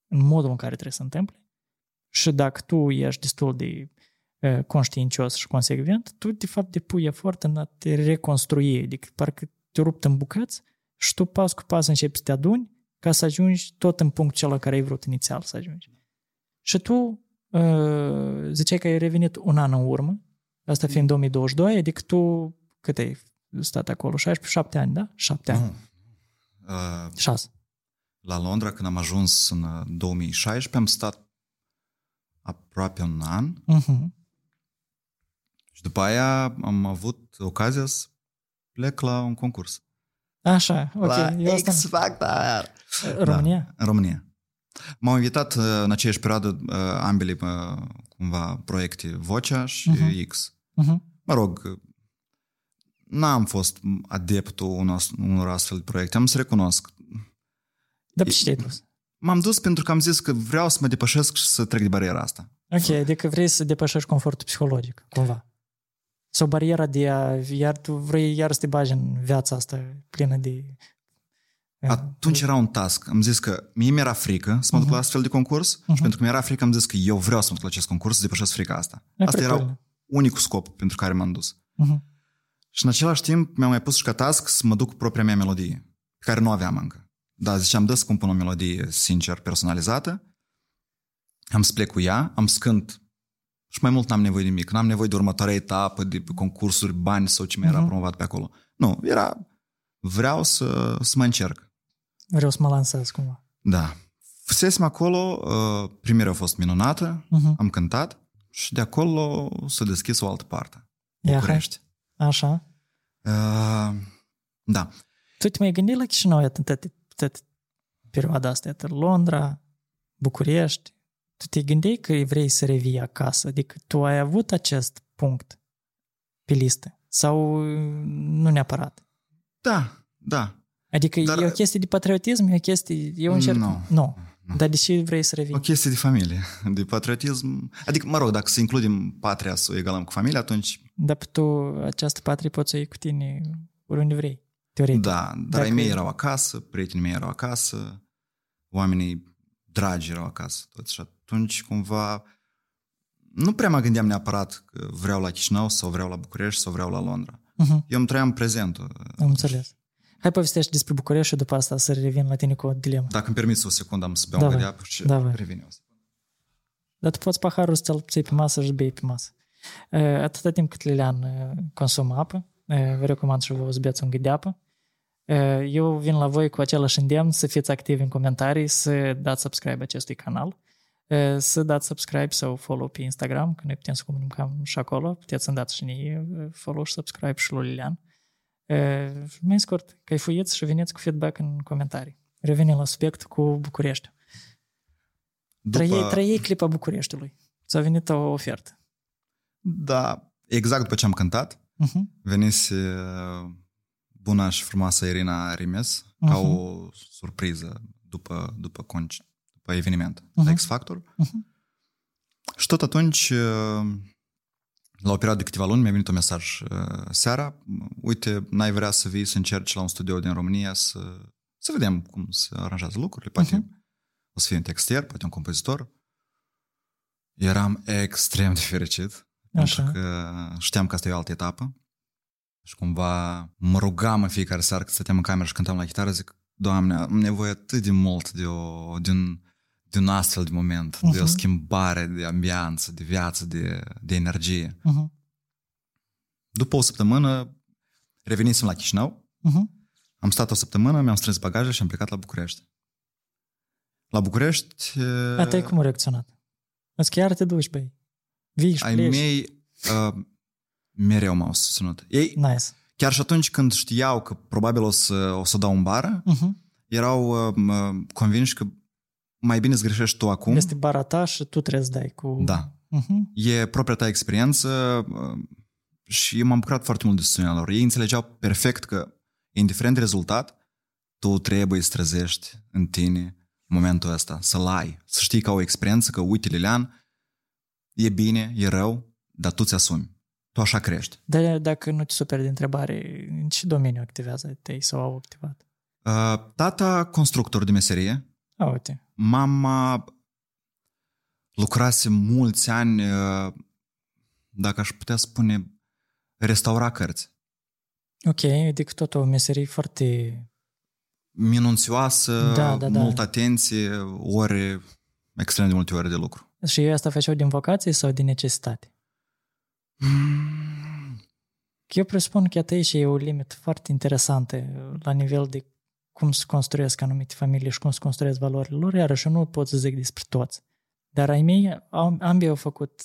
în modul în care trebuie să întâmple și dacă tu ești destul de uh, conștiincios și consecvent, tu de fapt depui efort în a te reconstrui, adică parcă te rupt în bucăți și tu pas cu pas începi să te aduni ca să ajungi tot în punctul cel la care ai vrut inițial să ajungi. Și tu uh, ziceai că ai revenit un an în urmă, asta fiind două mii douăzeci și doi, adică tu cât ai stat acolo? șapte ani, da? șapte ani. Uh. șase. La Londra, când am ajuns în două mii șaisprezece, am stat aproape un an. Uh-huh. Și după aia am avut ocazia să plec la un concurs. Așa, ok. La X Factor! România? Da, în România. M-au invitat în aceeași perioadă ambele cumva proiecte, Vocea și uh-huh. X. Uh-huh. Mă rog, n-am fost adeptul unor astfel de proiecte, am să recunosc. Dar ce te-ai dus? M-am dus pentru că am zis că vreau să mă depășesc și să trec de bariera asta. Ok, adică vrei să depășești confortul psihologic, cumva. Sau bariera de a... Iar tu vrei iar să te bagi în viața asta plină de... Atunci era un task. Am zis că mie mi-era frică să mă duc la astfel de concurs uh-huh. și pentru că mi-era frică am zis că eu vreau să mă duc la acest concurs să depășesc frica asta. E asta preferă. Era unicul scop pentru care m-am dus. Uh-huh. Și în același timp mi-am mai pus și ca task să mă duc cu propria mea melodie, pe care nu aveam încă. Da, ziceam, dă să compun o melodie sincer personalizată, am să plec cu ea, am să cânt și mai mult n-am nevoie de nimic, n-am nevoie de următoarea etapă, de concursuri, bani sau ce mai era uh-huh. promovat pe acolo. Nu, era, vreau să, să mă încerc. Vreau să mă lansez cumva. Da. Fusesem acolo, primirea a fost minunată, uh-huh. am cântat și de acolo s-a deschis o altă parte. București. Așa. Uh, da. Tu te mai gândi la Chișinău atât perioada asta, iată, Londra, București, tu te gândeai că vrei să revii acasă? Adică tu ai avut acest punct pe listă? Sau nu neapărat? Da, da. Adică dar... e o chestie de patriotism, e o chestie... Eu încerc... Nu. No. No. No. Dar de ce vrei să revii? O chestie de familie, de patriotism. Adică, mă rog, dacă să includem patria, să o egalăm cu familia, atunci... Dar tu această patrie poți să o iei cu tine oriunde vrei. Teoretic. Da, dar dacă... ai mei erau acasă, prietenii mei erau acasă, oamenii dragi erau acasă. Toți. Și atunci, cumva, nu prea mă gândeam neapărat că vreau la Chișinău sau vreau la București sau vreau la Londra. Uh-huh. Eu îmi trăiam prezentul. Am înțeles. Hai povestești despre București și după asta să revin la tine cu o dilemă. Dacă îmi permiți o secundă, am să beau da, un gădeapă și da, revin eu. Dar tu poți paharul să-l ții pe masă și bei pe masă. Atâta timp cât Lilian consumă apă, vă recomand și vă să beați un gădeapă. Eu vin la voi cu același îndemn să fiți activi în comentarii, să dați subscribe acestui canal, să dați subscribe sau follow pe Instagram, că noi putem să comunicăm și acolo, puteți să-mi dați și ne follow și subscribe și lui Lilian. Mai scurt, caifuiți și veniți cu feedback în comentarii. Revenim la subiect cu București. După... Trăiei, trăiei clipa Bucureștiului. Ți-a venit o ofertă. Da, exact după ce am cântat, uh-huh. venise bună și frumoasă Irina Rimes uh-huh. ca o surpriză după, după, conci, după eveniment uh-huh. la X Factor uh-huh. și tot atunci la o perioadă de câteva luni mi-a venit un mesaj seara, uite, n-ai vrea să vii să încerci la un studio din România să, să vedem cum se aranjează lucrurile, poate uh-huh. o să fie un textier, poate un compozitor. Eram extrem de fericit, așa, pentru că știam că asta e o altă etapă. Și cumva mă rugam în fiecare seară că stăteam în cameră și cântam la chitară, zic, Doamne, am nevoie atât de mult de, o, de, un, de un astfel de moment, uh-huh. de o schimbare de ambianță, de viață, de, de energie. Uh-huh. După o săptămână revenisem la Chișinău, uh-huh. am stat o săptămână, mi-am strâns bagajele și am plecat la București. La București... A tăi cum a reacționat? Îți chiar te duci pe ei? Vii și pleci? Ai mei... Uh, mereu m-au susținut. Ei, nice. Chiar și atunci când știau că probabil o să, o să dau în bară, uh-huh. erau uh, convinși că mai bine îți greșești tu acum. Este bara ta și tu trebuie să dai cu... Da. Uh-huh. E propria ta experiență și m-am bucurat foarte mult de susținerea lor. Ei înțelegeau perfect că, indiferent de rezultat, tu trebuie să trezești în tine momentul ăsta, să-l ai, să știi că o experiență, că uite, Lilian, e bine, e rău, dar tu ți-asumi. Tu așa crești. Dar dacă nu te superi de întrebare, în ce domeniu activează te sau au activat? Uh, tata, constructor de meserie. Ah, uite. Mama lucrase mulți ani, uh, dacă aș putea spune, restaura cărți. Ok, adică tot o meserie foarte... minunțioasă, da, da, da. Multă atenție, ore, extrem de multe ore de lucru. Și eu asta făceau din vocație sau din necesitate? Mm. Eu presupun că aici e o limită foarte interesantă la nivel de cum se construiesc anumite familii și cum se construiesc valorile lor, iarăși eu nu pot să zic despre toți. Dar ai mei, ambii au făcut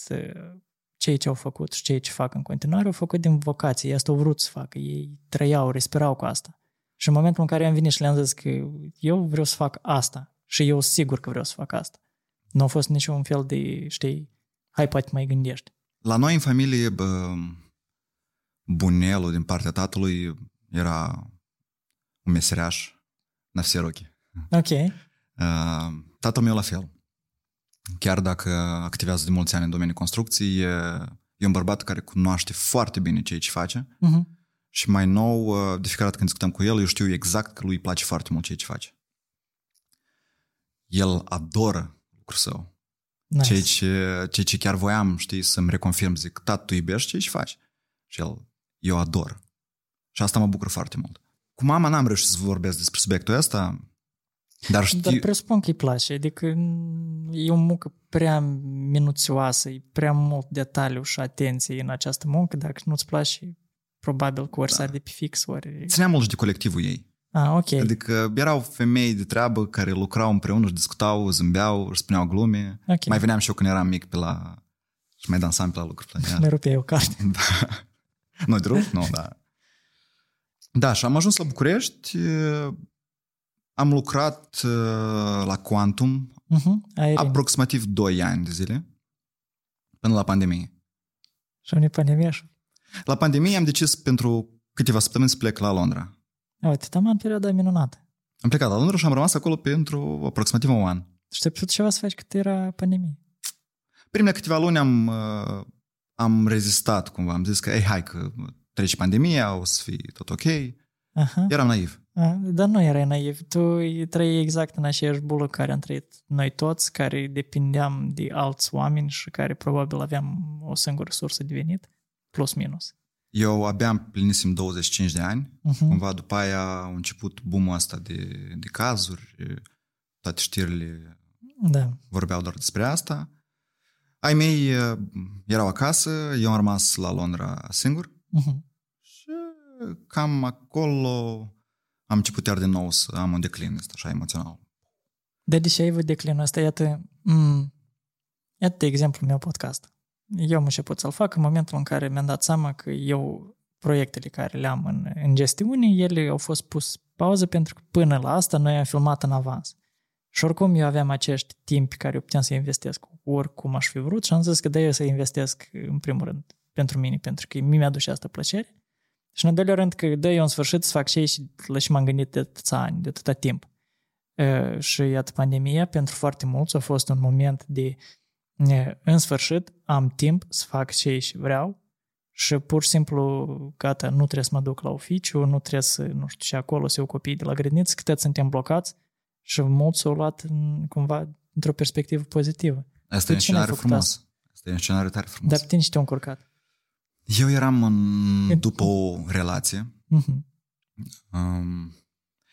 cei ce au făcut și cei ce fac în continuare, au făcut din vocație, asta au vrut să facă, ei trăiau, respirau cu asta. Și în momentul în care am venit și le-am zis că eu vreau să fac asta și eu sigur că vreau să fac asta. Nu a fost niciun fel de, știi, hai poate mai gândești. La noi în familie, bă, bunelul din partea tatălui era un meseriaș na vse rochi. Ok. Tatăl meu la fel. Chiar dacă activează de mulți ani în domeniul construcției, e un bărbat care cunoaște foarte bine ceea ce face. Uh-huh. Și mai nou, de fiecare dată când discutăm cu el, eu știu exact că lui îi place foarte mult ceea ce face. El adoră lucrul său. Nice. Ceea ce, ceea ce chiar voiam, știi, să-mi reconfirm, zic, tată, tu iubești ceea ce faci? Și el, eu ador. Și asta mă bucur foarte mult. Cu mama n-am reușit să vorbesc despre subiectul ăsta, dar știu... Dar presupun că îi place, adică e o muncă prea minuțioasă, e prea mult detaliu și atenție în această muncă, dacă nu-ți place... Probabil cu ori da. S-ar de pe fix, ori... Țineam mult și de colectivul ei. Ah, ok. Adică erau femei de treabă care lucrau împreună și discutau, zâmbeau, își spuneau glume. Okay. Mai veneam și eu când eram mic pe la... și mai dansam pe la lucruri plăneare. Le rupeai o carte. Da. Noi de rup? Nu, da. Da, și am ajuns la București. Am lucrat la Quantum uh-huh. aproximativ doi ani de zile până la pandemie. Și unii pandemie așa. La pandemie am decis pentru câteva săptămâni să plec la Londra. Uite, dar în perioada minunată. Am plecat la Londra și am rămas acolo pentru aproximativ un an. Și te-ai putut ceva să faci cât era pandemie? Primele câteva luni am, am rezistat cumva. Am zis că, ei, hai că trece pandemia, o să fie tot ok. Aha. Eram naiv. A, dar nu erai naiv. Tu trăiai exact în aceeași bulă care am trăit noi toți, care depindeam de alți oameni și care probabil aveam o singură sursă de venit. Plus minus. Eu abia am plinisem douăzeci și cinci de ani, uh-huh. cumva după aia a început boom-ul ăsta de, de cazuri, toate știrile da. Vorbeau doar despre asta. Ai mei erau acasă, eu am rămas la Londra singur uh-huh. și cam acolo am început iar de nou să am un declin ăsta, așa emoțional. Dar de ce ai văzut declinul ăsta? Iată, m- iată de exemplu meu podcast. Eu am început să-l fac în momentul în care mi-am dat seama că eu, proiectele care le-am în, în gestiune, ele au fost pus pauză pentru că până la asta noi am filmat în avans. Și oricum eu aveam acești timpi care eu puteam să investesc oricum aș fi vrut și am zis că de eu să investesc în primul rând pentru mine, pentru că mi-a dus asta plăcere. Și în al doilea rând că de eu în sfârșit să fac și la ce m-am gândit de atâția ani, de atâta timp. E, și iată, pandemia pentru foarte mulți a fost un moment de... în sfârșit am timp să fac ce și vreau și pur și simplu, gata, nu trebuie să mă duc la oficiu, nu trebuie să, nu știu, și acolo să iau copiii de la grădiniță, cât suntem blocați, Și mulți s-au luat în, cumva într-o perspectivă pozitivă. Asta e un scenariu frumos. Asta e un scenariu tare frumos. Dar pe tine și te-au încurcat? Eu eram în, după o relație. Uh-huh. Um,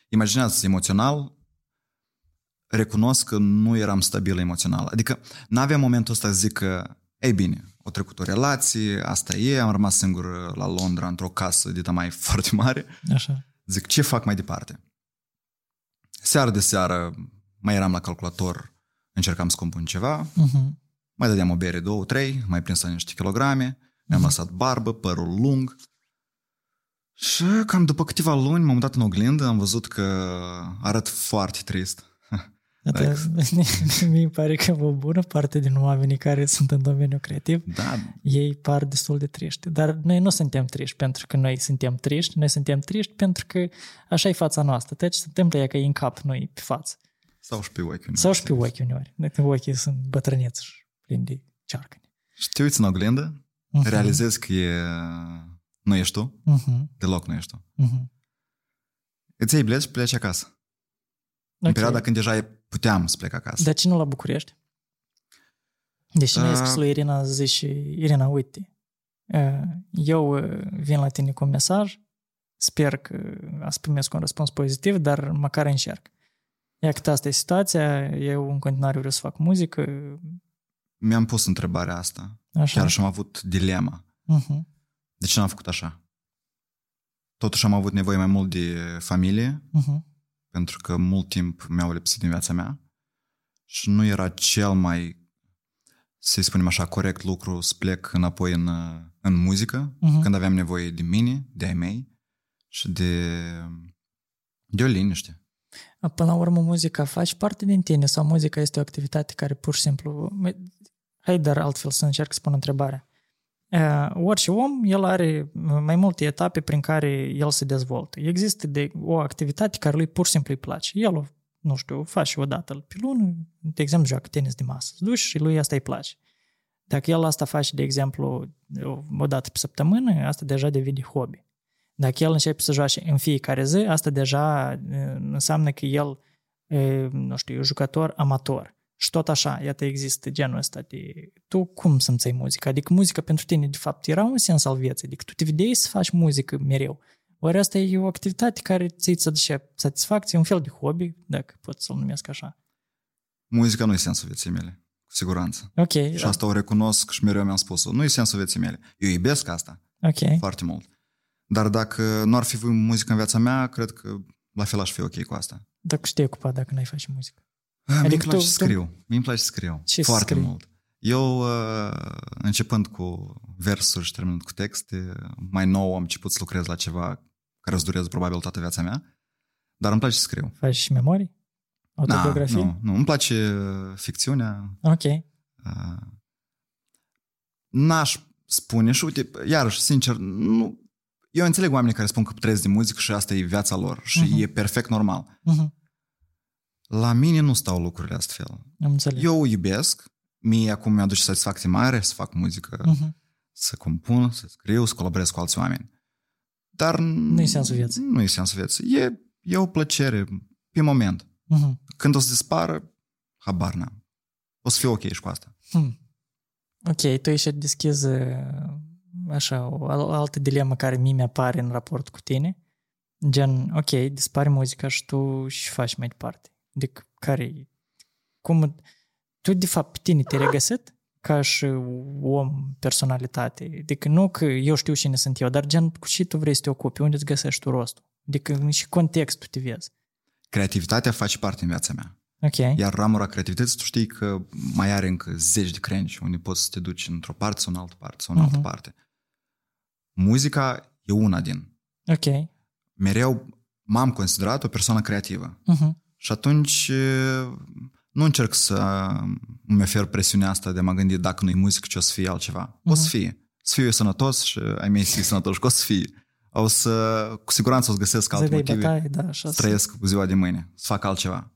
Imaginează-ți emoțional. Recunosc că nu eram stabil emoțional. Adică n-aveam momentul ăsta să zic că ei bine, o trecut o relație, asta e, am rămas singur la Londra într-o casă de tamaie foarte mare. Așa. Zic, ce fac mai departe? Seară de seară mai eram la calculator, încercam să compun ceva, uh-huh. mai dădeam o bere, două, trei, mai prinsam niște kilograme, uh-huh. mi-am lăsat barbă, părul lung. Și cam după câteva luni m-am dat în oglindă, am văzut că arăt foarte trist. Ata, mi pare că o bună parte din oamenii care sunt în domeniul creativ, da. Ei par destul de triști, dar noi nu suntem triști pentru că noi suntem triști, noi suntem triști pentru că așa e fața noastră, deci se întâmplă ea că e în cap, nu e pe față. Sau și pe ochi uneori. Sau și pe ochi uneori. Ochii sunt bătrâneți și plini de cearcăne. Și te uiți în oglindă, uh-huh. realizezi că e... nu ești tu, uh-huh. deloc nu ești tu. Uh-huh. Îți iei bilet și pleci acasă. Okay. În perioada când deja puteam să plec acasă. Dar ce nu la București? Deci nu uh... i-a spus lui Irina, zici, Irina, uite, eu vin la tine cu un mesaj, sper că ați primesc un răspuns pozitiv, dar măcar încerc. Ia că asta e situația, eu în continuare vreau să fac muzică. Mi-am pus întrebarea asta. Așa. Chiar și am avut dilema. Uh-huh. De ce n-am făcut așa? Totuși am avut nevoie mai mult de familie, uh-huh. pentru că mult timp mi-au lipsit din viața mea și nu era cel mai, să-i spunem așa, corect lucru să plec înapoi în, în muzică, uh-huh. când aveam nevoie de mine, de ai mei și de, de o liniște. Până la urmă, muzica faci parte din tine sau muzica este o activitate care pur și simplu... Hai, dar altfel să încerc să pun întrebarea. Uh, orice om, el are mai multe etape prin care el se dezvoltă. Există de o activitate care lui pur și simplu îi place. El o, nu știu, face o dată pe lună, de exemplu, joacă tenis de masă. Se duci și lui asta îi place. Dacă el asta face, de exemplu, o, o dată pe săptămână, asta deja devine hobby. Dacă el începe să joace în fiecare zi, asta deja înseamnă că el, e, nu știu, e jucător amator. Și tot așa, iată, există genul ăsta de... Tu cum să-mi ții muzica? Adică muzica pentru tine, de fapt, era un sens al vieții. Adică tu te vedeai să faci muzică mereu. Ori asta e o activitate care ți-ți aduce satisfacție, un fel de hobby, dacă pot să-l numesc așa. Muzica nu e sensul vieții mele, cu siguranță. Ok. Și da. Asta o recunosc și mereu mi-am spus-o. Nu e sensul vieții mele. Eu iubesc asta. Ok. Foarte mult. Dar dacă nu ar fi muzică în viața mea, cred că la fel aș fi ok cu asta. Dacă știi ocupat, dacă n-ai face muzică. Adică mi-mi place să scriu, mi-mi place să scriu, ce foarte scrii? Mult. Eu, începând cu versuri și terminând cu texte, mai nou am început să lucrez la ceva care îți durează probabil toată viața mea, dar îmi place să scriu. Faci și memorii? Autobiografii? Na, nu, nu, îmi place ficțiunea. Ok. N-aș spune și, uite, iarăși, sincer, nu, eu înțeleg oamenii care spun că trăiesc din muzică și asta e viața lor și uh-huh. e perfect normal. Uh-huh. La mine nu stau lucrurile astfel. Eu o iubesc. Mie acum mi-a aduce satisfacție mare să fac muzică, uh-huh. să compun, să scriu, să colaborez cu alți oameni. Dar nu e sensul vieții. Nu e sensul vieții. E, e o plăcere pe moment. Uh-huh. Când o să dispară, habar n-am. O să fiu ok și cu asta. Hmm. Ok, tu ești deschis așa, o altă dilemă care mie mi-apare în raport cu tine. Gen, ok, dispare muzica și tu și faci mai departe. De care, cum, tu de fapt pe tine te-ai regăsit ca și om, personalitate, adică nu că eu știu cine sunt eu, dar gen cu ce tu vrei să te ocupi, unde îți găsești tu rostul, adică și contextul te vezi. Creativitatea face parte în viața mea. Okay. Iar ramura creativității, tu știi că mai are încă zeci de crengi unde poți să te duci într-o parte sau în altă parte sau în uh-huh. altă parte. Muzica e una din. Ok. Mereu m-am considerat o persoană creativă. Uh-huh. Și atunci nu încerc să îmi ofer presiunea asta de a mă gândi dacă nu-i muzică ce o să fie altceva. O să fie. Să fiu eu sănătos și ai mei să fie sănătos și că o să fie. O să, cu siguranță o să găsesc alte motive bătai, da, să trăiesc ziua de mâine, să fac altceva.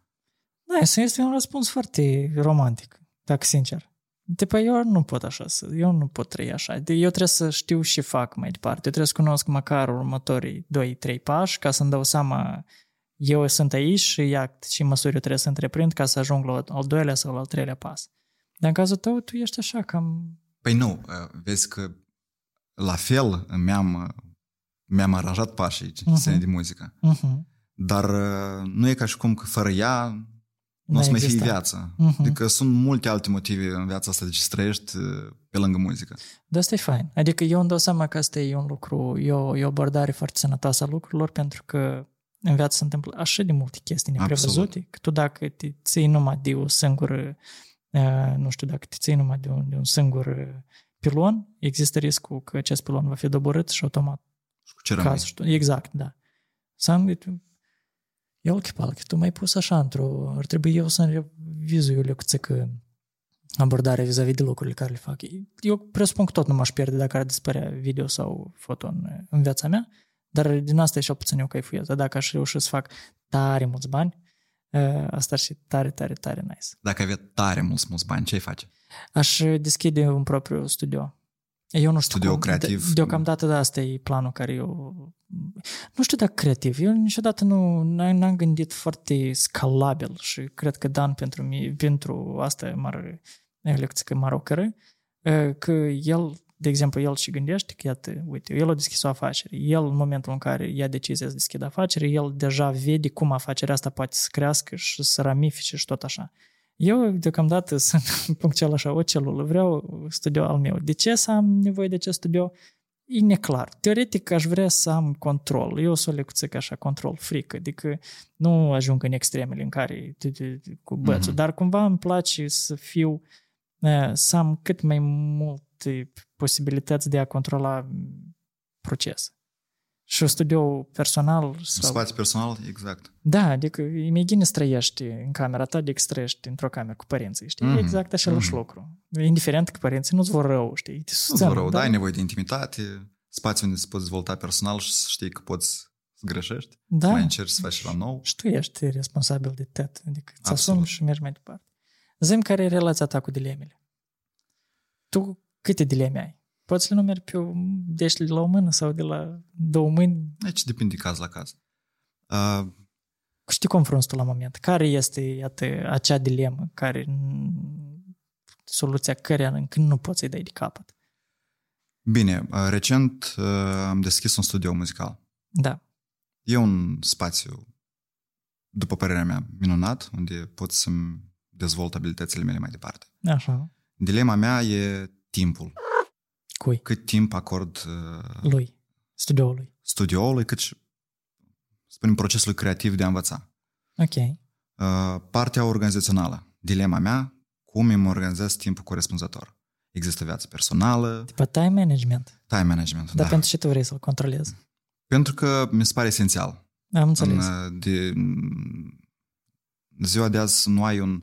Da, este un răspuns foarte romantic, dacă sincer. De pe eu nu pot așa, eu nu pot trăi așa. Eu trebuie să știu și fac mai departe. Eu trebuie să cunosc măcar următorii doi trei pași ca să-mi dau seama eu sunt aici și ia ce măsuri eu trebuie să întreprind ca să ajung la al doilea sau la al treilea pas. Dar în cazul tău, tu ești așa, cam... Păi nu, vezi că la fel mi-am, mi-am aranjat pașii uh-huh. scenei de muzică. Uh-huh. Dar nu e ca și cum că fără ea nu o să mai fie viața. Uh-huh. Adică sunt multe alte motive în viața asta de ce trăiești pe lângă muzică. De asta e fain. Adică eu îmi dau seama că asta e un lucru, e o, e o abordare foarte sănătoasă a lucrurilor, pentru că în viață se întâmplă așa de multe chestii neprevăzute, că tu dacă te ții numai de o singură, nu știu, dacă te ții numai de un, de un singur pilon, există riscul că acest pilon va fi doborât și automat. Și cu ce caz, exact, da. Să-mi Iolchi-palchi, tu m-ai pus așa într-o... Ar trebui eu să-mi revizu eu lecuțică abordarea vis-a-vis de lucrurile care le fac. Eu presupun că tot nu m-aș pierde dacă ar dispărea video sau foto în, în viața mea, dar din asta e și-o puțin eu caifuiesc. Dacă aș reuși să fac tare mulți bani, asta ar fi tare, tare, tare nice. Dacă aveai tare mulți, mulți bani, ce-ai face? Aș deschide un propriu studio. Eu nu știu studio cum, creativ. De, deocamdată, da, asta e planul care eu... Nu știu dacă creativ. Eu niciodată nu n-am gândit foarte scalabil și cred că Dan pentru, mie, pentru asta e mare lecție că mare ocără, că el, de exemplu, el și gândește că, iată, uite, el a deschis o afacere. El, în momentul în care ia decizia să deschidă afacere, el deja vede cum afacerea asta poate să crească și să ramifice și tot așa. Eu, deocamdată, sunt punctual așa, o celulă, vreau studio al meu. De ce să am nevoie de acest studio? E neclar. Teoretic, aș vrea să am control. Eu sunt o lecuțică așa, control frică, adică nu ajung în extremele în care cu bățul, dar cumva îmi place să fiu, să am cât mai multe posibilități de a controla proces. Și studio personal... Sau... Spațiu personal, exact. Da, adică imagine să trăiești în camera ta, adică să trăiești într-o cameră cu părinții, știi? Mm-hmm. Exact așa-și mm-hmm. lucru. Indiferent că părinții nu-ți vor rău, știi? Nu-ți vor rău, da, ai nevoie de intimitate, spațiu unde îți poți dezvolta personal și să știi că poți să greșești, da. Mai încerci să faci la nou. Și tu ești responsabil de tot, adică îți asumi și mergi mai departe. Zi-mi care e relația ta cu dilemele. Tu câte dileme ai? Poți să le numeri pe o, de la o mână sau de la două mâini? Deci depinde de caz la caz. Uh, Cu ce confrunți tu la moment? Care este, iată, acea dilemă? Care, soluția căreia încă nu poți să-i dai de capăt? Bine, recent uh, am deschis un studio muzical. Da. E un spațiu, după părerea mea, minunat, unde pot să-mi dezvolt abilitățile mele mai departe. Așa. Dilema mea e timpul. Cui? Cât timp acord uh, lui, studioului. Studioului, cât și, spunem, procesul creativ de a învăța. Ok. Uh, partea organizațională. Dilema mea, cum îmi organizez timpul corespunzător. Există viață personală. Tipă time management. Time management, da. Dar pentru ce tu vrei să-l controlezi? Pentru că mi se pare esențial. Am înțeles. În, de, ziua de azi nu ai un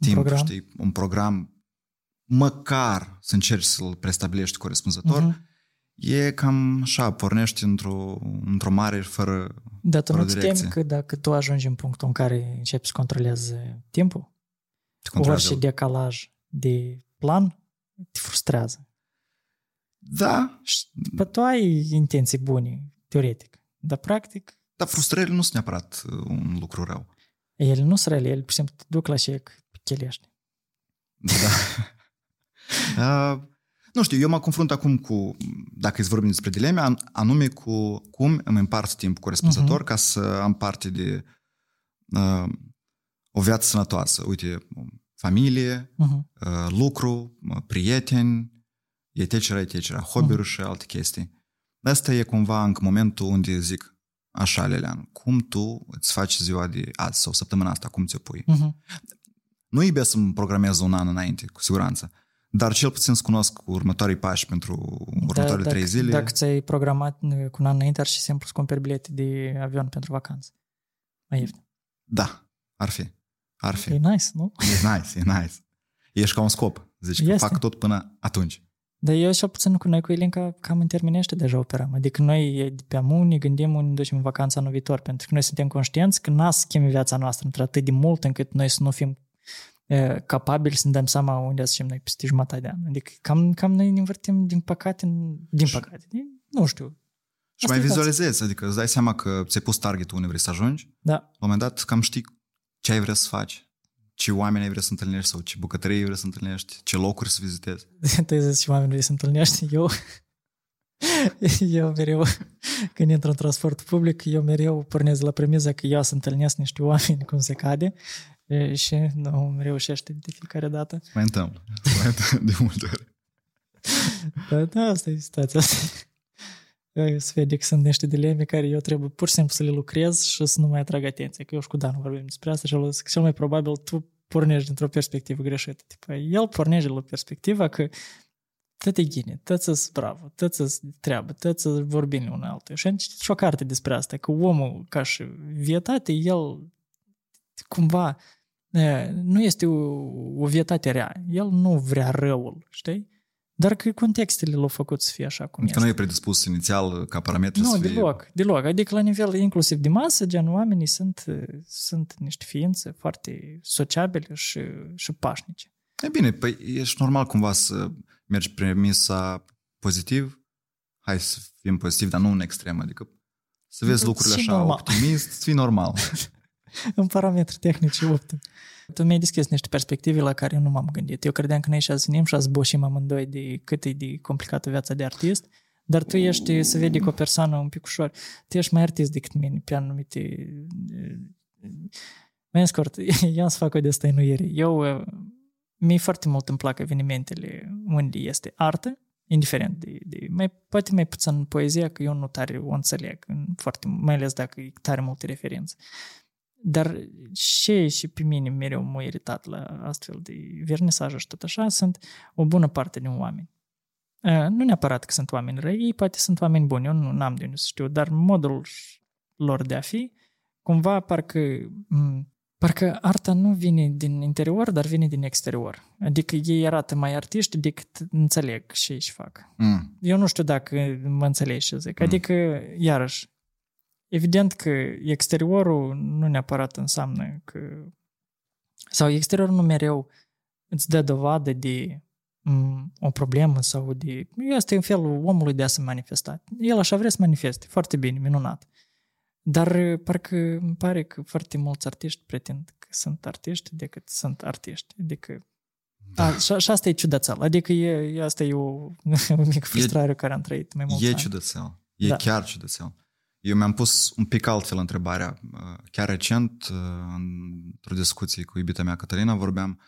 timp, un program, știi, un program măcar să încerci să-l prestabilești corespunzător, uh-huh. e cam așa, pornești într-o, într-o mare fără, da, fără direcție. Dar tu nu temi că dacă tu ajungi în punctul în care începi să controlezi timpul, orice decalaj de plan te frustrează. Da. Și, bă, tu ai intenții bune, teoretic, dar practic... Dar frustrările nu sunt neapărat un lucru rău. Ele nu sunt rele, ele, pur și simplu, te duc la șec pe chelești. Da. Uh, nu știu, eu mă confrunt acum cu, dacă îți vorbim despre dileme, anume cu cum îmi împart timpul corespunzător uh-huh. ca să am parte de uh, o viață sănătoasă. Uite, familie, uh-huh. uh, lucru, prieteni, etecera, etecera, hobby-uri uh-huh. și alte chestii. Asta e cumva în momentul unde zic așa, Lilian, cum tu îți faci ziua de azi sau săptămâna asta, cum ți-o pui? Uh-huh. Nu e bine să-mi programez un an înainte, cu siguranță. Dar cel puțin să cunosc următorii pași pentru următoarele da, trei zile. Dacă ți-ai programat cu un an înainte, ar fi simplu să cumperi bilete de avion pentru vacanță. Mai ieftin. Da, ar fi. Ar fi. E nice, nu? E nice, e nice. Ești ca un scop. Zici că fac tot până atunci. Dar eu și-o puțin cu noi, cu Ilinca, cam înterminește deja operăm. Adică noi pe amun ne gândim unde ducem în vacanța anul viitor, pentru că noi suntem conștienți că n-a schimbat viața noastră într-atât de mult încât noi să nu fim capabili să ne dăm seama unde suntem noi peste jumătate de an. Adică cam, cam noi ne învârtim din păcate, din păcate, din, nu știu. Și mai vizualizezi, adică îți dai seama că ți-ai pus targetul unde vrei să ajungi. Da. La un moment dat cam știi ce ai vrea să faci, ce oameni ai vrea să întâlnești sau ce bucătării vrei să întâlnești, ce locuri să vizitezi. Tu zici ce oameni vrei să întâlnești, eu... Eu mereu, când intru în transport public, eu mereu pornesc la premiza că eu să întâlnesc niște oameni cum se cade și nu reușește de fiecare dată. Mai întâmplă, mai întâmplă de multe ori. Da, da, asta e situația asta. Eu să vede că sunt niște dileme care eu trebuie pur și simplu să le lucrez și să nu mai atrag atenție, că eu și cu Dan vorbim despre asta și cel mai probabil tu pornești dintr-o perspectivă greșită. Tipa, el pornește la perspectiva că tă te ghine, tă ți-s bravă, tă ți-s treabă, tă ți-s vorbim una altă. Și am citit și o carte despre asta, că omul, ca și vietate, el cumva nu este o, o vietate rea. El nu vrea răul, știi? Dar că contextele l-au făcut să fie așa cum că este. Că nu e predispus inițial ca parametri nu, să fie... Nu, deloc, deloc. Adică la nivel inclusiv de masă, gen oamenii sunt, sunt niște ființe foarte sociabile și, și pașnice. E bine, păi ești normal cumva să... mergi premisa pozitiv, hai să fim pozitiv, dar nu în extrem, adică să vezi îți lucrurile așa normal. Optimist, să fii normal. În parametri tehnici optim. Tu mi-ai deschis niște perspective la care nu m-am gândit. Eu credeam că noi și azi venim și azi boșim amândoi de cât e de complicată viața de artist, dar tu ești, să vede că o persoană un pic ușor, tu ești mai artist decât mine pe anumite... Mai în scurt, eu am să fac o destăinuire. Eu... Mie foarte mult îmi plac evenimentele unde este artă, indiferent de, de mai, poate mai puțin poezia, că eu nu tare o înțeleg, foarte, mai ales dacă e tare multe referințe. Dar ce și pe mine mereu m-a iritat la astfel de vernisaje și tot așa, sunt o bună parte din oameni. Nu neapărat că sunt oameni răi, ei poate sunt oameni buni, eu nu am de unde să știu, dar modul lor de a fi, cumva parcă... M- Parcă arta nu vine din interior, dar vine din exterior. Adică ei arată mai artiști decât înțeleg ce își fac. Mm. Eu nu știu dacă mă înțelegi ce zic. Adică, mm. iarăși, evident că exteriorul nu neapărat înseamnă că... Sau exteriorul nu mereu îți dă dovadă de m- o problemă sau de... Asta e un fel omului de a se manifesta. El așa vrea să manifeste. Foarte bine, minunat. Dar parcă îmi pare că foarte mulți artiști pretind că sunt artiști decât sunt artiști. Adică... Da. A, și asta e ciudățel. Adică e, asta e o, o mică frustrare e, care am trăit mai mult. E ani. ciudățel. E da. Chiar ciudățel. Eu mi-am pus un pic altfel întrebarea. Chiar recent, într-o discuție cu iubita mea Cătălina, vorbeam...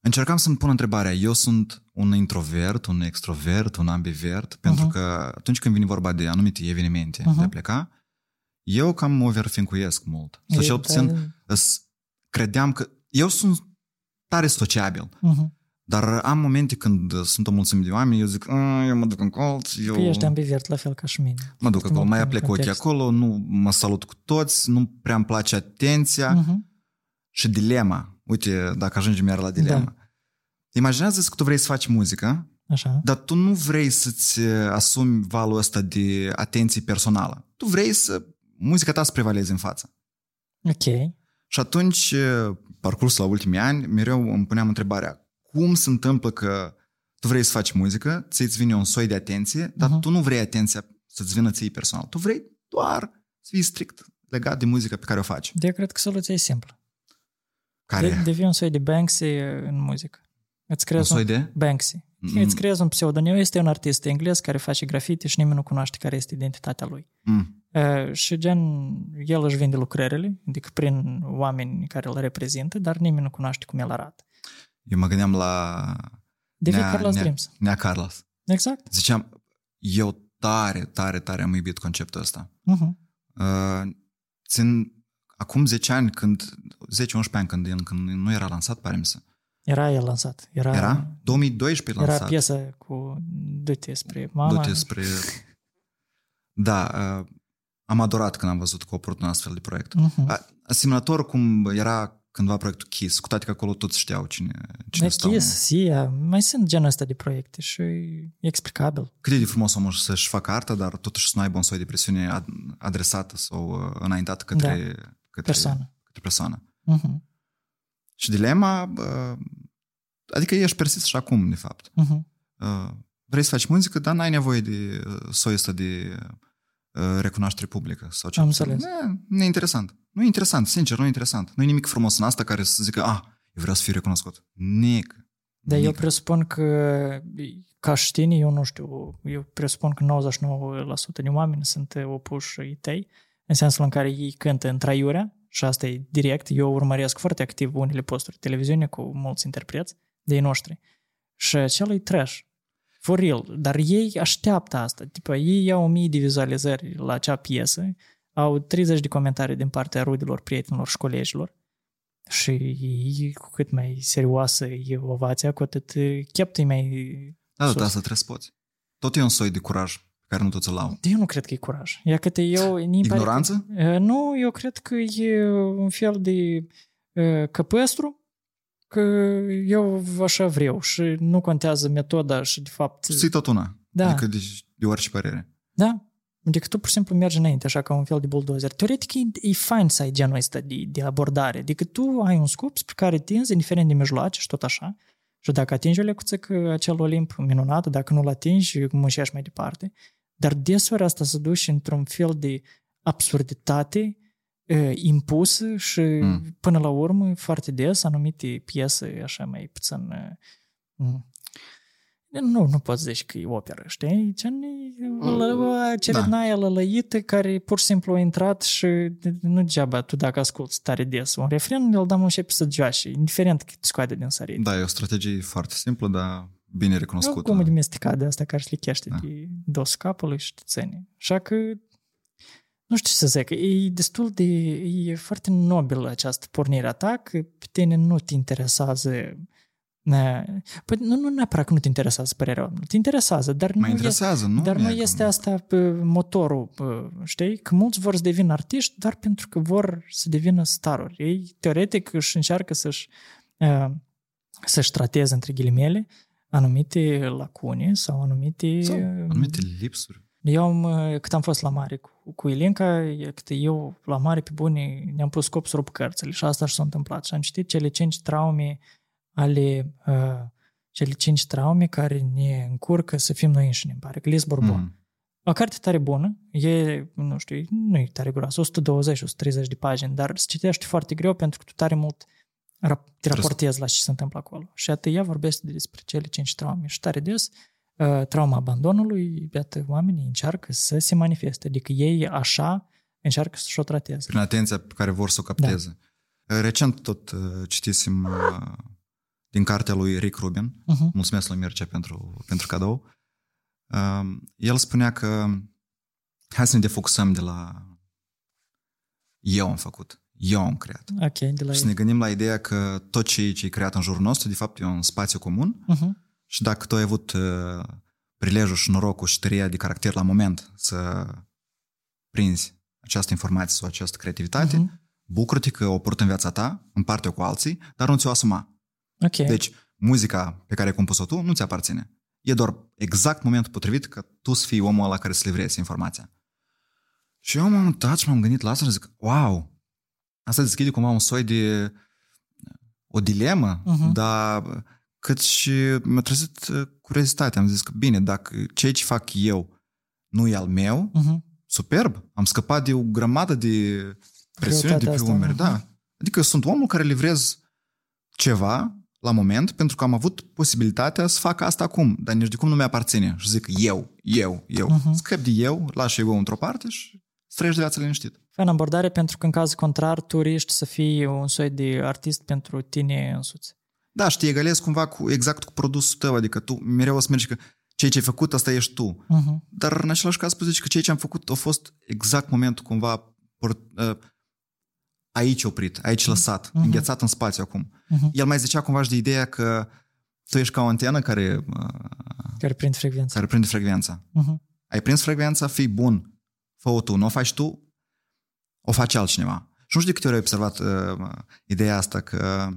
Încercam să-mi pun întrebarea. Eu sunt un introvert, un extrovert, un ambivert, uh-huh. pentru că atunci când vine vorba de anumite evenimente uh-huh. de a pleca... Eu cam overfincuiesc mult. Sau cel puțin credeam că... Eu sunt tare sociabil, uh-huh. dar am momente când sunt o mulțime de oameni, eu zic, eu mă duc în colț, eu... Păi ești ambivert la fel ca și mine. Mă duc acolo, mai aplec ochii acolo, nu mă salut cu toți, nu prea îmi place atenția uh-huh. și dilema. Uite, dacă ajungem iar la dilema. Da. Imaginează-ți că tu vrei să faci muzică, așa. Dar tu nu vrei să-ți asumi valul ăsta de atenție personală. Tu vrei să... muzica ta se prevaleze în față. Ok. Și atunci, parcursul la ultimii ani, mereu îmi puneam întrebarea, cum se întâmplă că tu vrei să faci muzică, ți-ți vine un soi de atenție, dar uh-huh. tu nu vrei atenția să-ți vină ție personal. Tu vrei doar să fii strict legat de muzica pe care o faci. Eu cred că soluția e simplă. Care? Devii un soi de Banksy în muzică. Îți creezi un soi de? Banksy. Mm-hmm. Îți creezi un pseudonim. Este un artist englez care face grafiti și nimeni nu cunoaște care este identitatea lui. Mm. Uh, și gen, el își vinde lucrările, adică prin oameni care îl reprezintă, dar nimeni nu cunoaște cum el arată. Eu mă gândeam la... Devii Carlos Dreams. Nea Carlos. Exact. Ziceam, eu tare, tare, tare am iubit conceptul ăsta. Uh-huh. Uh, țin, acum zece ani, când, zece unsprezece ani, când, când nu era lansat, pare mi se... Era el lansat. Era? Era? două mii doisprezece lansat. Era piesă cu du-te spre mama. Du-te spre... Da, uh, am adorat când am văzut că a apărut un astfel de proiect. Uh-huh. Asemănător cum era cândva proiectul KISS, cu toate că acolo toți știau cine, cine stau. KISS, Sia, mai sunt genul ăsta de proiecte și e explicabil. Cât de frumos omul să-și facă artă, dar totuși să nu aibă un soi de presiune adresată sau înaintată către, da. către persoană. Către persoană. Uh-huh. Și dilema, adică ești persist și acum, de fapt. Uh-huh. vrei să faci muzică, dar n-ai nevoie de soiul ăsta de uh, recunoaștere publică. Sau ce. Am înțeles. Nu e interesant. Nu e interesant, sincer, nu e interesant. Nu e nimic frumos în asta care să zică, ah, eu vreau să fiu recunoscut. Nic. Dar eu presupun că, ca și tine, eu nu știu, eu presupun că nouăzeci și nouă la sută din oameni sunt opuși tăi, în sensul în care ei cântă în traiurea, și asta e direct, eu urmăresc foarte activ unele posturi televiziune cu mulți interpreți de ei noștri. Și acela e trash. For real. Dar ei așteaptă asta. Tipa, ei iau mii de vizualizări la acea piesă, au treizeci de comentarii din partea rudelor, prietenilor și colegilor. Și cu cât mai serioasă e ovația, cu atât cheptul e mai da, sus. Da, da, să trebuie să poți. Tot e un soi de curaj pe care nu toți îl au. Eu nu cred că e curaj. Ia că te eu, ignoranță? Că, nu, eu cred că e un fel de uh, căpăstru, că eu așa vreau și nu contează metoda și de fapt... Să-i tot una, da. Adică de, de orice părere. Da. Adică tu pur și simplu mergi înainte, așa ca un fel de bulldozer. Teoretic e, e fain să ai genul ăsta de, de abordare. Adică tu ai un scop spre care tinzi, indiferent de mijloace și tot așa. Și dacă atingi o lecuță că acel Olimp minunat, dacă nu-l atingi, muncești mai departe. Dar desori asta se duce într-un fel de absurditate e, impusă și mm. până la urmă foarte des anumite piese așa mai puțin... Mm. Nu, nu poți zici că e operă, știi? Cerednaia lălăită care pur și simplu a intrat și nu degeaba tu dacă asculți tare des un refren, îl dăm începe să joace, indiferent cât scoate din sărit. Da, e o strategie foarte simplă, dar bine recunoscută. E o gumă de mestecat de asta care șlichește da. De dos capului și de țene. Așa că, nu știu ce să zic, e destul de, e foarte nobilă această pornire a ta, că pe tine nu te interesează. Păi nu, nu neapărat că nu te interesează părerea oamenilor, te interesează, dar nu, interesează, este, nu? Dar nu este asta motorul, știi? Că mulți vor să devină artiști, dar pentru că vor să devină staruri. Ei, teoretic, își încearcă să-și, să-și trateze, între ghilimele, anumite lacune sau anumite... Sau anumite lipsuri. Eu am, cât am fost la mare cu, cu Ilinca, cât eu la mare pe bune ne-am pus scop să rup cărțile și asta și s-a întâmplat. Și am citit cele cinci traume ale uh, cele cinci traume care ne încurcă să fim noi înșine, îmi pare, că Lis Bourbon. Mm. O carte tare bună, e, nu știu, nu e tare groasă, o sută douăzeci - o sută treizeci de pagini, dar se citește foarte greu pentru că tu tare mult rap- te raportezi la ce se întâmplă acolo. Și atât ea vorbește despre cele cinci traume și tare des uh, trauma abandonului, iată, oamenii încearcă să se manifeste, adică ei așa încearcă să o trateze. Prin atenția pe care vor să o capteze. Da. Recent tot uh, citisem uh, din cartea lui Rick Rubin, uh-huh. mulțumesc lui Mircea pentru, pentru cadou, uh, el spunea că hai să ne defocusăm de la eu am făcut, eu am creat. Okay, de la și să ne gândim la ideea că tot ce e creat în jurul nostru, de fapt, e un spațiu comun uh-huh. și dacă tu ai avut uh, prilejul și norocul și tăria de caracter la moment să prinzi această informație sau această creativitate, uh-huh. bucură-te că o port în viața ta, împarte-o cu alții, dar nu ți-o asuma. Okay. Deci, muzica pe care ai compus-o tu nu ți aparține. E doar exact momentul potrivit că tu să fii omul ăla care să livrezi informația. Și eu m-am uitat și m-am gândit la asta și zic, wow, asta deschide cumva un soi de o dilemă, uh-huh. dar cât și mi-a trezit curiozitatea. Am zis că, bine, dacă ceea ce fac eu nu e al meu, uh-huh. superb, am scăpat de o grămadă de presiuni de pe umeri. Da. Adică eu sunt omul care livrez ceva la moment, pentru că am avut posibilitatea să fac asta acum, dar nici de cum nu mi-aparține. Și zic eu, eu, eu. Uh-huh. Scăp de eu, las eu într-o parte și treci de viața liniștit. Fă în abordare, pentru că în caz contrar, tu riști să fii un soi de artist pentru tine însuți. Da, și te egalezi cumva cu, exact cu produsul tău, adică tu mereu o să mergi că ceea ce ai făcut, asta ești tu. Uh-huh. Dar în același caz poți zici că ceea ce am făcut a fost exact momentul cumva uh, aici oprit, aici lăsat, uh-huh. înghețat în spațiu acum. Uh-huh. El mai zicea cumva și de ideea că tu ești ca o antenă care... Care prinde frecvența. Care prinde frecvența. Uh-huh. Ai prins frecvența, fii bun, fă-o tu, nu o faci tu, o face altcineva. Și nu știu de câte ori ai observat uh, ideea asta că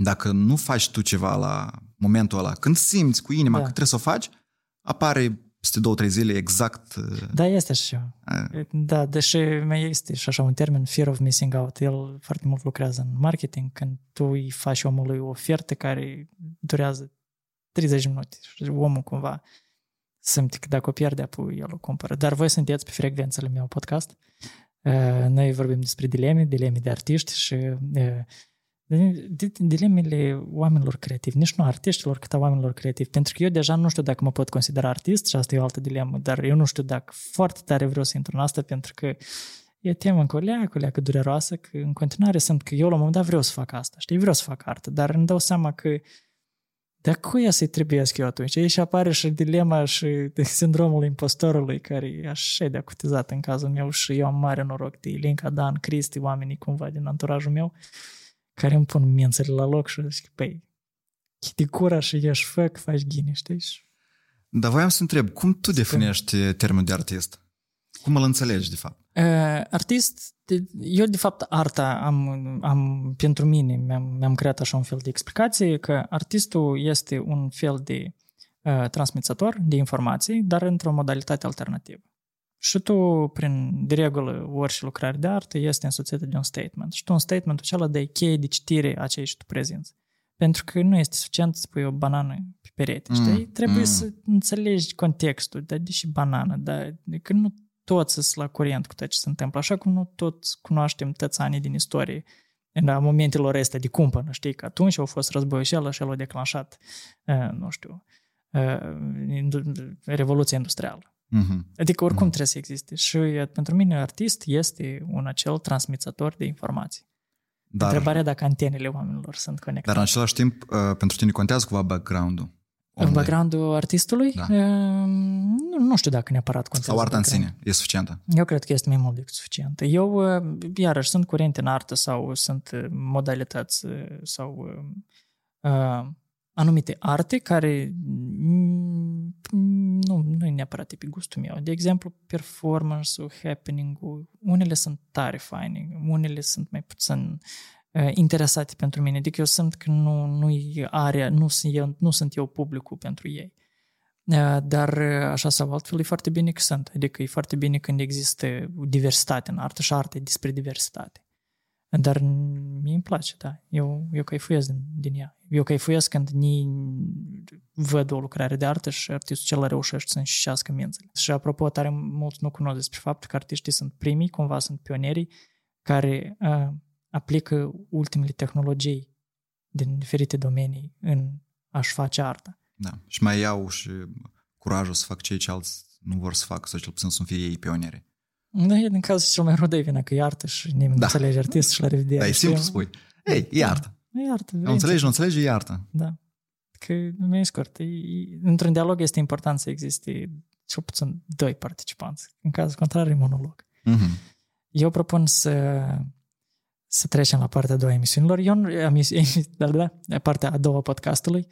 dacă nu faci tu ceva la momentul ăla, când simți cu inima da. Că trebuie să o faci, apare... peste două, trei zile, exact... Da, este așa. A. Da, deși mai este și așa un termen, fear of missing out. El foarte mult lucrează în marketing când tu îi faci omului o ofertă care durează treizeci de minute și omul cumva Sunt, dacă o pierde, apoi el o cumpără. Dar voi sunteți pe frecvențele meu podcast. Noi vorbim despre dileme, dileme de artiști și dilemele oamenilor creativi, nici nu artiștilor, cât a oamenilor creativi. Pentru că eu deja nu știu dacă mă pot considera artist și asta e o altă dilemă, dar eu nu știu dacă foarte tare vreau să intru în asta, pentru că e temă încă o leacă, o leacă dureroasă, că în continuare sunt că eu la un moment dat vreau să fac asta, știi, vreau să fac artă, dar îmi dau seama că de cuia să-i trebuiesc eu atunci? Aici apare și dilema și sindromul impostorului, care e așa de acutizat în cazul meu și eu am mare noroc de Ilinca, Dan, Cristi, oamenii cumva din anturajul meu, care îmi pun mințele la loc și zic, păi, chiti cura și ieși, fă, faci ghini, știi? Dar voiam să întreb, cum tu definești termenul de artist? Cum îl înțelegi, de fapt? Uh, artist, eu de fapt arta am, am pentru mine, mi-am, mi-am creat așa un fel de explicație că artistul este un fel de uh, transmițător de informații, dar într-o modalitate alternativă. Și tu, prin, de regulă, orice lucrare de artă este însoțită de un statement. Și tu un statement acela dai cheie de citire a ceea ce tu prezinți. Pentru că nu este suficient să pui o banană pe perete, mm, știi? Trebuie mm. să înțelegi contextul, dar deși banană, dar că nu toți sunt la curent cu tot ce se întâmplă, așa cum nu toți cunoaștem tăți ani din istorie, în momentelor astea de cumpănă, știi, că atunci au fost războiul și el și el a declanșat, nu știu, revoluția industrială. Mm-hmm. Adică oricum mm-hmm. trebuie să existe. Și pentru mine artist este un acel transmițător de informații. Dar, întrebarea dacă antenele oamenilor sunt conectate. Dar în același timp, pentru tine contează cumva background-ul? În background-ul artistului? Da. Nu, nu știu dacă neapărat contează. Sau arta în sine e suficientă? Eu cred că este mai mult decât suficientă. Eu, iarăși, sunt curente în artă sau sunt modalități sau uh, anumite arte care nu, nu e neapărat pe gustul meu. De exemplu, performance-ul, happening-ul, unele sunt tare faine, unele sunt mai puțin interesate pentru mine. Adică eu sunt că nu, nu e area, nu sunt eu, nu sunt eu publicul pentru ei. Dar așa sau altfel e foarte bine că sunt. Adică e foarte bine când există diversitate în artă și artă e despre diversitate. Dar mie îmi place, da. Eu, eu caifuiesc din, din ea. Eu caifuiesc când ni văd o lucrare de artă și artistul cel reușește să înșișească mințele. Și apropo, tare mulți nu cunosc despre faptul că artiștii sunt primii, cumva sunt pionerii care uh, aplică ultimele tehnologii din diferite domenii în a-și face arta. Da, și mai iau și curajul să fac cei ce alți nu vor să facă, sau cel puțin să fie ei pionieri. Da, e din cazul cel mai rău de vina, că e artă și nimeni nu da. înțelege artistul și la revedere. Da, e simplu să spui. Ei, e artă. E artă. Nu înțelegi, nu înțelegi, e artă. Da. Că mi-e scurt. E, într-un dialog este important să existe cel puțin doi participanți. În cazul contrar, e monolog. Mm-hmm. Eu propun să... Să trecem la partea a doua emisiunilor. Eu, emisi, dar da, partea a doua podcastului.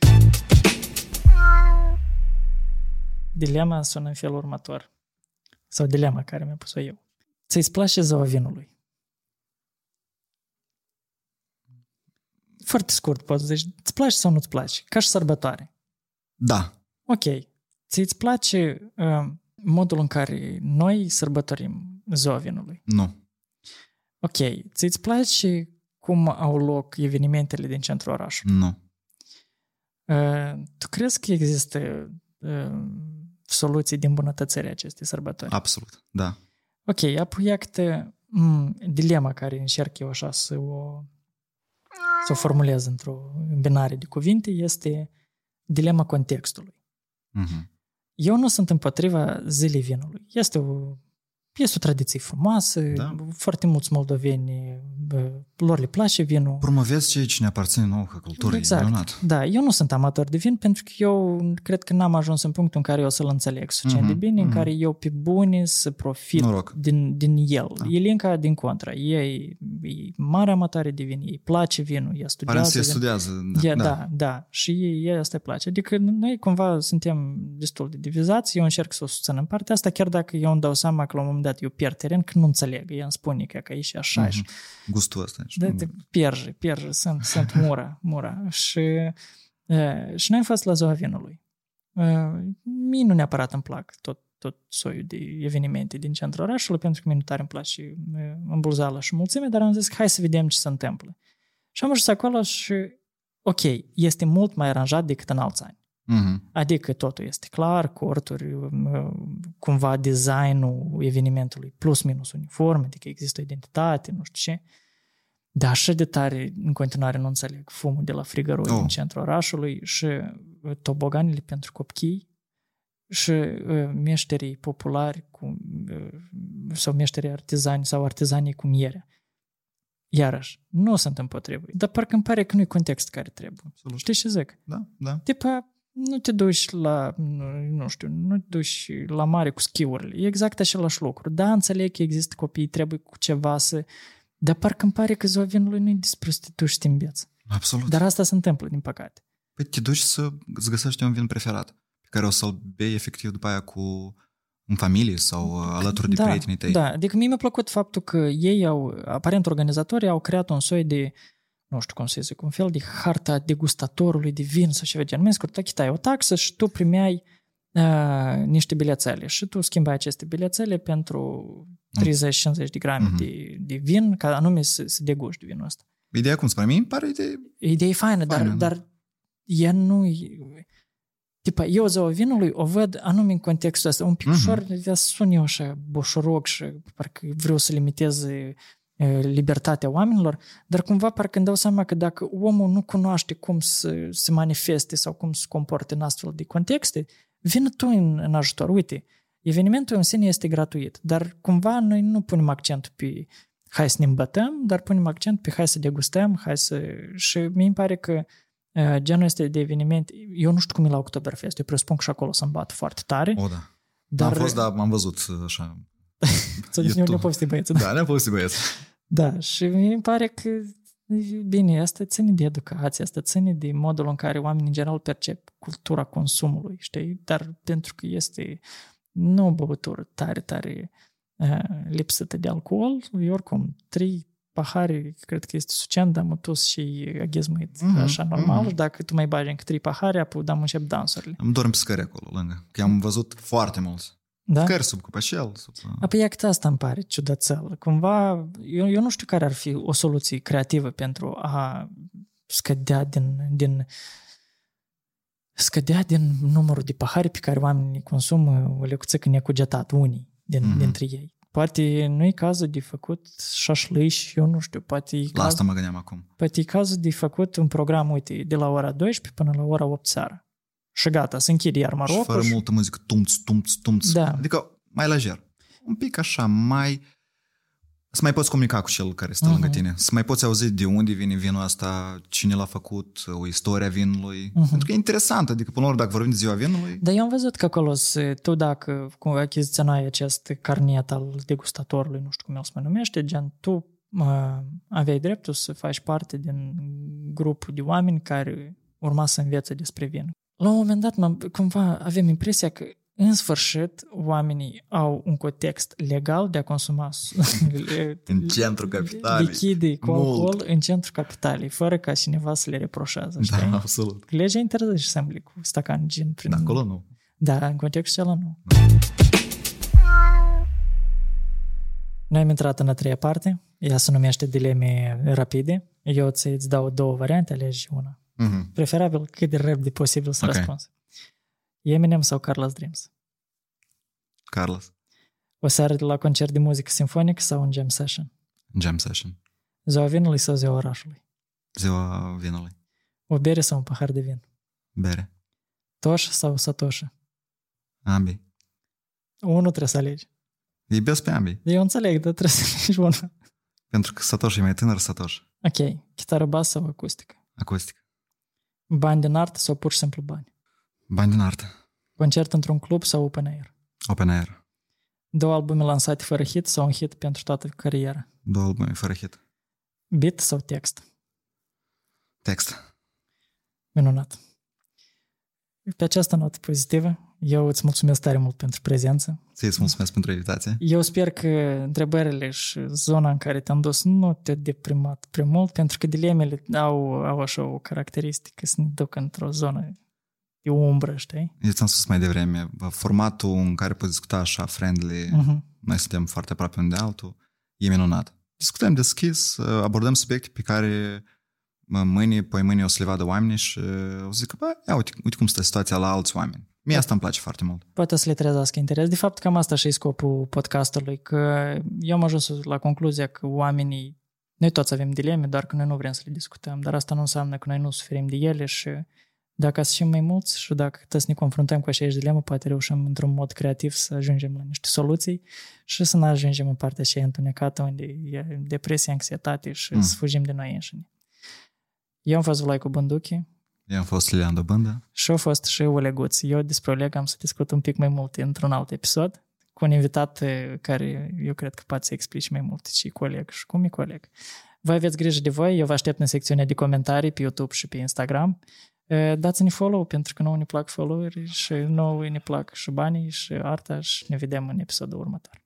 Dilema sună în felul următor. Sau dilema care mi-a pus-o eu. Ți-i place ziua vinului? Foarte scurt, poți să zici, îți place sau nu-ți place? Ca și sărbătoare. Da. Ok. Ți-ți place uh, modul în care noi sărbătorim ziua vinului? Nu. Ok, ți-ți place cum au loc evenimentele din centrul orașului? Nu. Uh, tu crezi că există uh, soluții de îmbunătățire acestei sărbători? Absolut, da. Ok, apoi iată m- dilema care încerc eu așa să o, să o formulez într-o binare de cuvinte, este dilema contextului. Uh-huh. Eu nu sunt împotriva zilei vinului. Este o Este o tradiție frumoasă, da. Foarte mulți moldoveni, lor le place vinul. Promovezi ceea ce ne aparține nouă ca cultură. Exact, minunat. Da. Eu nu sunt amator de vin pentru că eu cred că n-am ajuns în punctul în care eu să-l înțeleg suficient mm-hmm, de bine, mm-hmm. în care eu pe bune să profit din, din el. Da. Ilinca, din contra, ei e mare amatoare de vin, ei place vinul, ea studiază. Pare să studiază. Da, da, da, da. Și ei, ei asta îi place. Adică noi cumva suntem destul de divizați, eu încerc să o susțin în partea asta, chiar dacă eu îmi dau seama că la un moment dat eu pierd teren, că nu înțeleg. Ea îmi spune că aici e așa. Mm-hmm. Gustul ăsta. Da, pierje, pierje, sunt, sunt mura, mura. Și, e, și noi am fost la ziua vinului. E, mie nu neapărat îmi plac tot, tot soiul de evenimente din centrul orașului, pentru că mie nu tare îmi place îmbulzala și mulțime, dar am zis că hai să vedem ce se întâmplă. Și am ajuns acolo și ok, este mult mai aranjat decât în alți ani. Mm-hmm. Adică totul este clar, corturi, cumva designul evenimentului, plus minus uniform, adică există o identitate, nu știu ce. Dar așa de tare, în continuare, nu înțeleg fumul de la frigărui oh. din centrul orașului și toboganele pentru copii și meșterii populari cu, sau meșterii artizani sau artizanii cu miere. Iarăși, nu sunt împotrivă. Dar parcă îmi pare că nu e context care trebuie. Absolut. Știi ce zic? Da, da. Tipa, nu te duci la, nu știu, nu te duci la mare cu schiurile. E exact același lucru. Da, înțeleg că există copii, trebuie cu ceva să... Dar parcă îmi pare că zovinului nu e despre să te duci și te îmbeți. Absolut. Dar asta se întâmplă, din păcate. Păi te duci să îți găsești un vin preferat, pe care o să-l bei efectiv după aia cu... în familie sau alături de da, prietenii tăi. Da, adică mie mi-a plăcut faptul că ei au, aparent organizatorii, au creat un soi de, nu știu cum să zic, un fel de harta degustatorului de vin sau ceva de genul. Mai scurt, achitai o taxă și tu primeai uh, niște bilețele și tu schimbai aceste bilețele pentru treizeci cincizeci de grame mm-hmm. de, de vin, ca anume să, să deguști vinul ăsta. Ideea cum spune, mie îmi pare de... Ideea e faină, dar, dar ea nu e... Tipa, eu ziua vinului o văd anume în contextul ăsta. Un pic ușor, mm-hmm. sun eu așa boșorog și parcă vreau să limitez e, libertatea oamenilor, dar cumva parcă îmi dau seama că dacă omul nu cunoaște cum să se manifeste sau cum să se comporte în astfel de contexte, vin tu în, în ajutor. Uite, evenimentul în sine este gratuit, dar cumva noi nu punem accentul pe hai să ne îmbătăm, dar punem accent pe hai să degustăm, hai să... Și mi-mi pare că genul este de eveniment, eu nu știu cum e la Oktoberfest, eu presupun că și acolo să-mi bat foarte tare. O, da. Dar... Am fost, dar m-am văzut așa. Ne-a povestit băieță. Da, ne-a povestit băieță. Da, și mi pare că, bine, asta ține de educație, asta ține de modul în care oamenii în general percep cultura consumului, știi? Dar pentru că este nu o băutură tare, tare lipsită de alcool, oricum, trei pahare, cred că este suficient, dar mă tus și aghezmâit mm-hmm, așa normal. Mm-hmm. Dacă tu mai bagi încă trei pahare, apoi da, mă încep dansurile. Am dorm pe scări acolo, lângă, că am văzut foarte mulți. Da? Scări sub cupășel. Sub... Apoi e că asta îmi pare ciudățel. Cumva, eu, eu nu știu care ar fi o soluție creativă pentru a scădea din, din scădea din numărul de pahare pe care oamenii consumă o lecuță când e cugetat unii din, mm-hmm. dintre ei. Poate nu e cazul de făcut șașlâși, eu nu știu, poate e cazul... La asta mă gândeam acum. Poate e cazul de făcut un program, uite, de la ora douăsprezece până la ora opt seara. Și gata, se închide iar Marocul. Și fără și... multă muzică, tumț, tumț, tumț. Da. Adică mai lejer. Un pic așa, mai... Să mai poți comunica cu cel care stă uh-huh. lângă tine. Să mai poți auzi de unde vine vinul ăsta, cine l-a făcut, o istoria vinului. Uh-huh. Pentru că e interesant, adică până la urmă, dacă vorbim de ziua vinului... Dar eu am văzut că acolo, tu dacă achiziționai acest carnet al degustatorului, nu știu cum el se mai numește, gen, tu uh, aveai dreptul să faci parte din grupul de oameni care urma să învețe despre vin. La un moment dat, m-am, cumva, avem impresia că în sfârșit, oamenii au un context legal de a consuma în centrul capitalei. Lichide cu alcool în centrul capitalei, fără ca cineva să le reproșează. Da, știi? Absolut. Legea interzice să îmbli cu stacan gin. Prin... Da, acolo nu. Da, în contextul acela nu. Da. Noi am intrat în a treia parte. Ea se numește dileme rapide. Eu ți-ți dau două variante, alegi una. Mm-hmm. Preferabil cât de repede posibil să okay. răspunzi. Eminem sau Carlos Dreams? Carlos. O seară la concert de muzică simfonică sau un jam session? Jam session. Ziua vinului sau ziua orașului? Ziua vinului. O bere sau un pahar de vin? Bere. Toș sau Satoshi? Ambii. Unul trebuie să alegi. Iubesc pe ambii. Eu înțeleg, dar trebuie să alegi unul. Pentru că Satoshi e mai tânăr, Satoshi. Ok. Chitară, bas sau acustică? Acustică. Bani din artă sau pur și simplu bani? Bani din artă. Concert într-un club sau open air? Open air. Două albume lansate fără hit sau un hit pentru toată cariera? Două albume fără hit. Beat sau text? Text. Minunat. Pe această notă pozitivă, eu îți mulțumesc tare mult pentru prezență. Ți-i îți mulțumesc pentru invitație. Eu sper că întrebările și zona în care te-am dus nu te-au deprimat prea mult, pentru că dilemele au, au așa o caracteristică să ne ducă într-o zonă e o umbră, știi? Eu ți-am spus mai devreme, formatul în care poți discuta așa, friendly, uh-huh. noi suntem foarte aproape unul de altul, e minunat. Discutăm deschis, abordăm subiecte pe care mâine, poi mâine o să le vadă oamenii și o să zică, bă, ia uite, uite cum stă situația la alți oameni. Mie asta îmi place foarte mult. Poate o să le trezească interes. De fapt, cam asta și e scopul podcastului, că eu am ajuns la concluzia că oamenii, noi toți avem dileme, doar că noi nu vrem să le discutăm, dar asta nu înseamnă că noi nu suferim de ele și dacă ascim mai mulți și dacă tot ne confruntăm cu aceeași dilemă, poate reușim într-un mod creativ să ajungem la niște soluții și să ne ajungem în partea aceea întunecată unde e depresie, anxietate și mm. să fugim de noi înșine. Eu am fost Vlaicu Bunduchi. Eu am fost Lilian Dobândă. Și eu fost și Oleguț. Eu despre Oleg am să discut un pic mai mult într-un alt episod cu un invitat care eu cred că poate să explici mai mult ce e cu Oleg și cum e cu Oleg. Voi aveți grijă de voi, eu vă aștept în secțiunea de comentarii pe YouTube și pe Instagram. Dați-ne follow, pentru că nouă ne plac follow-uri și nouă ne plac și banii și arta și ne vedem în episodul următor.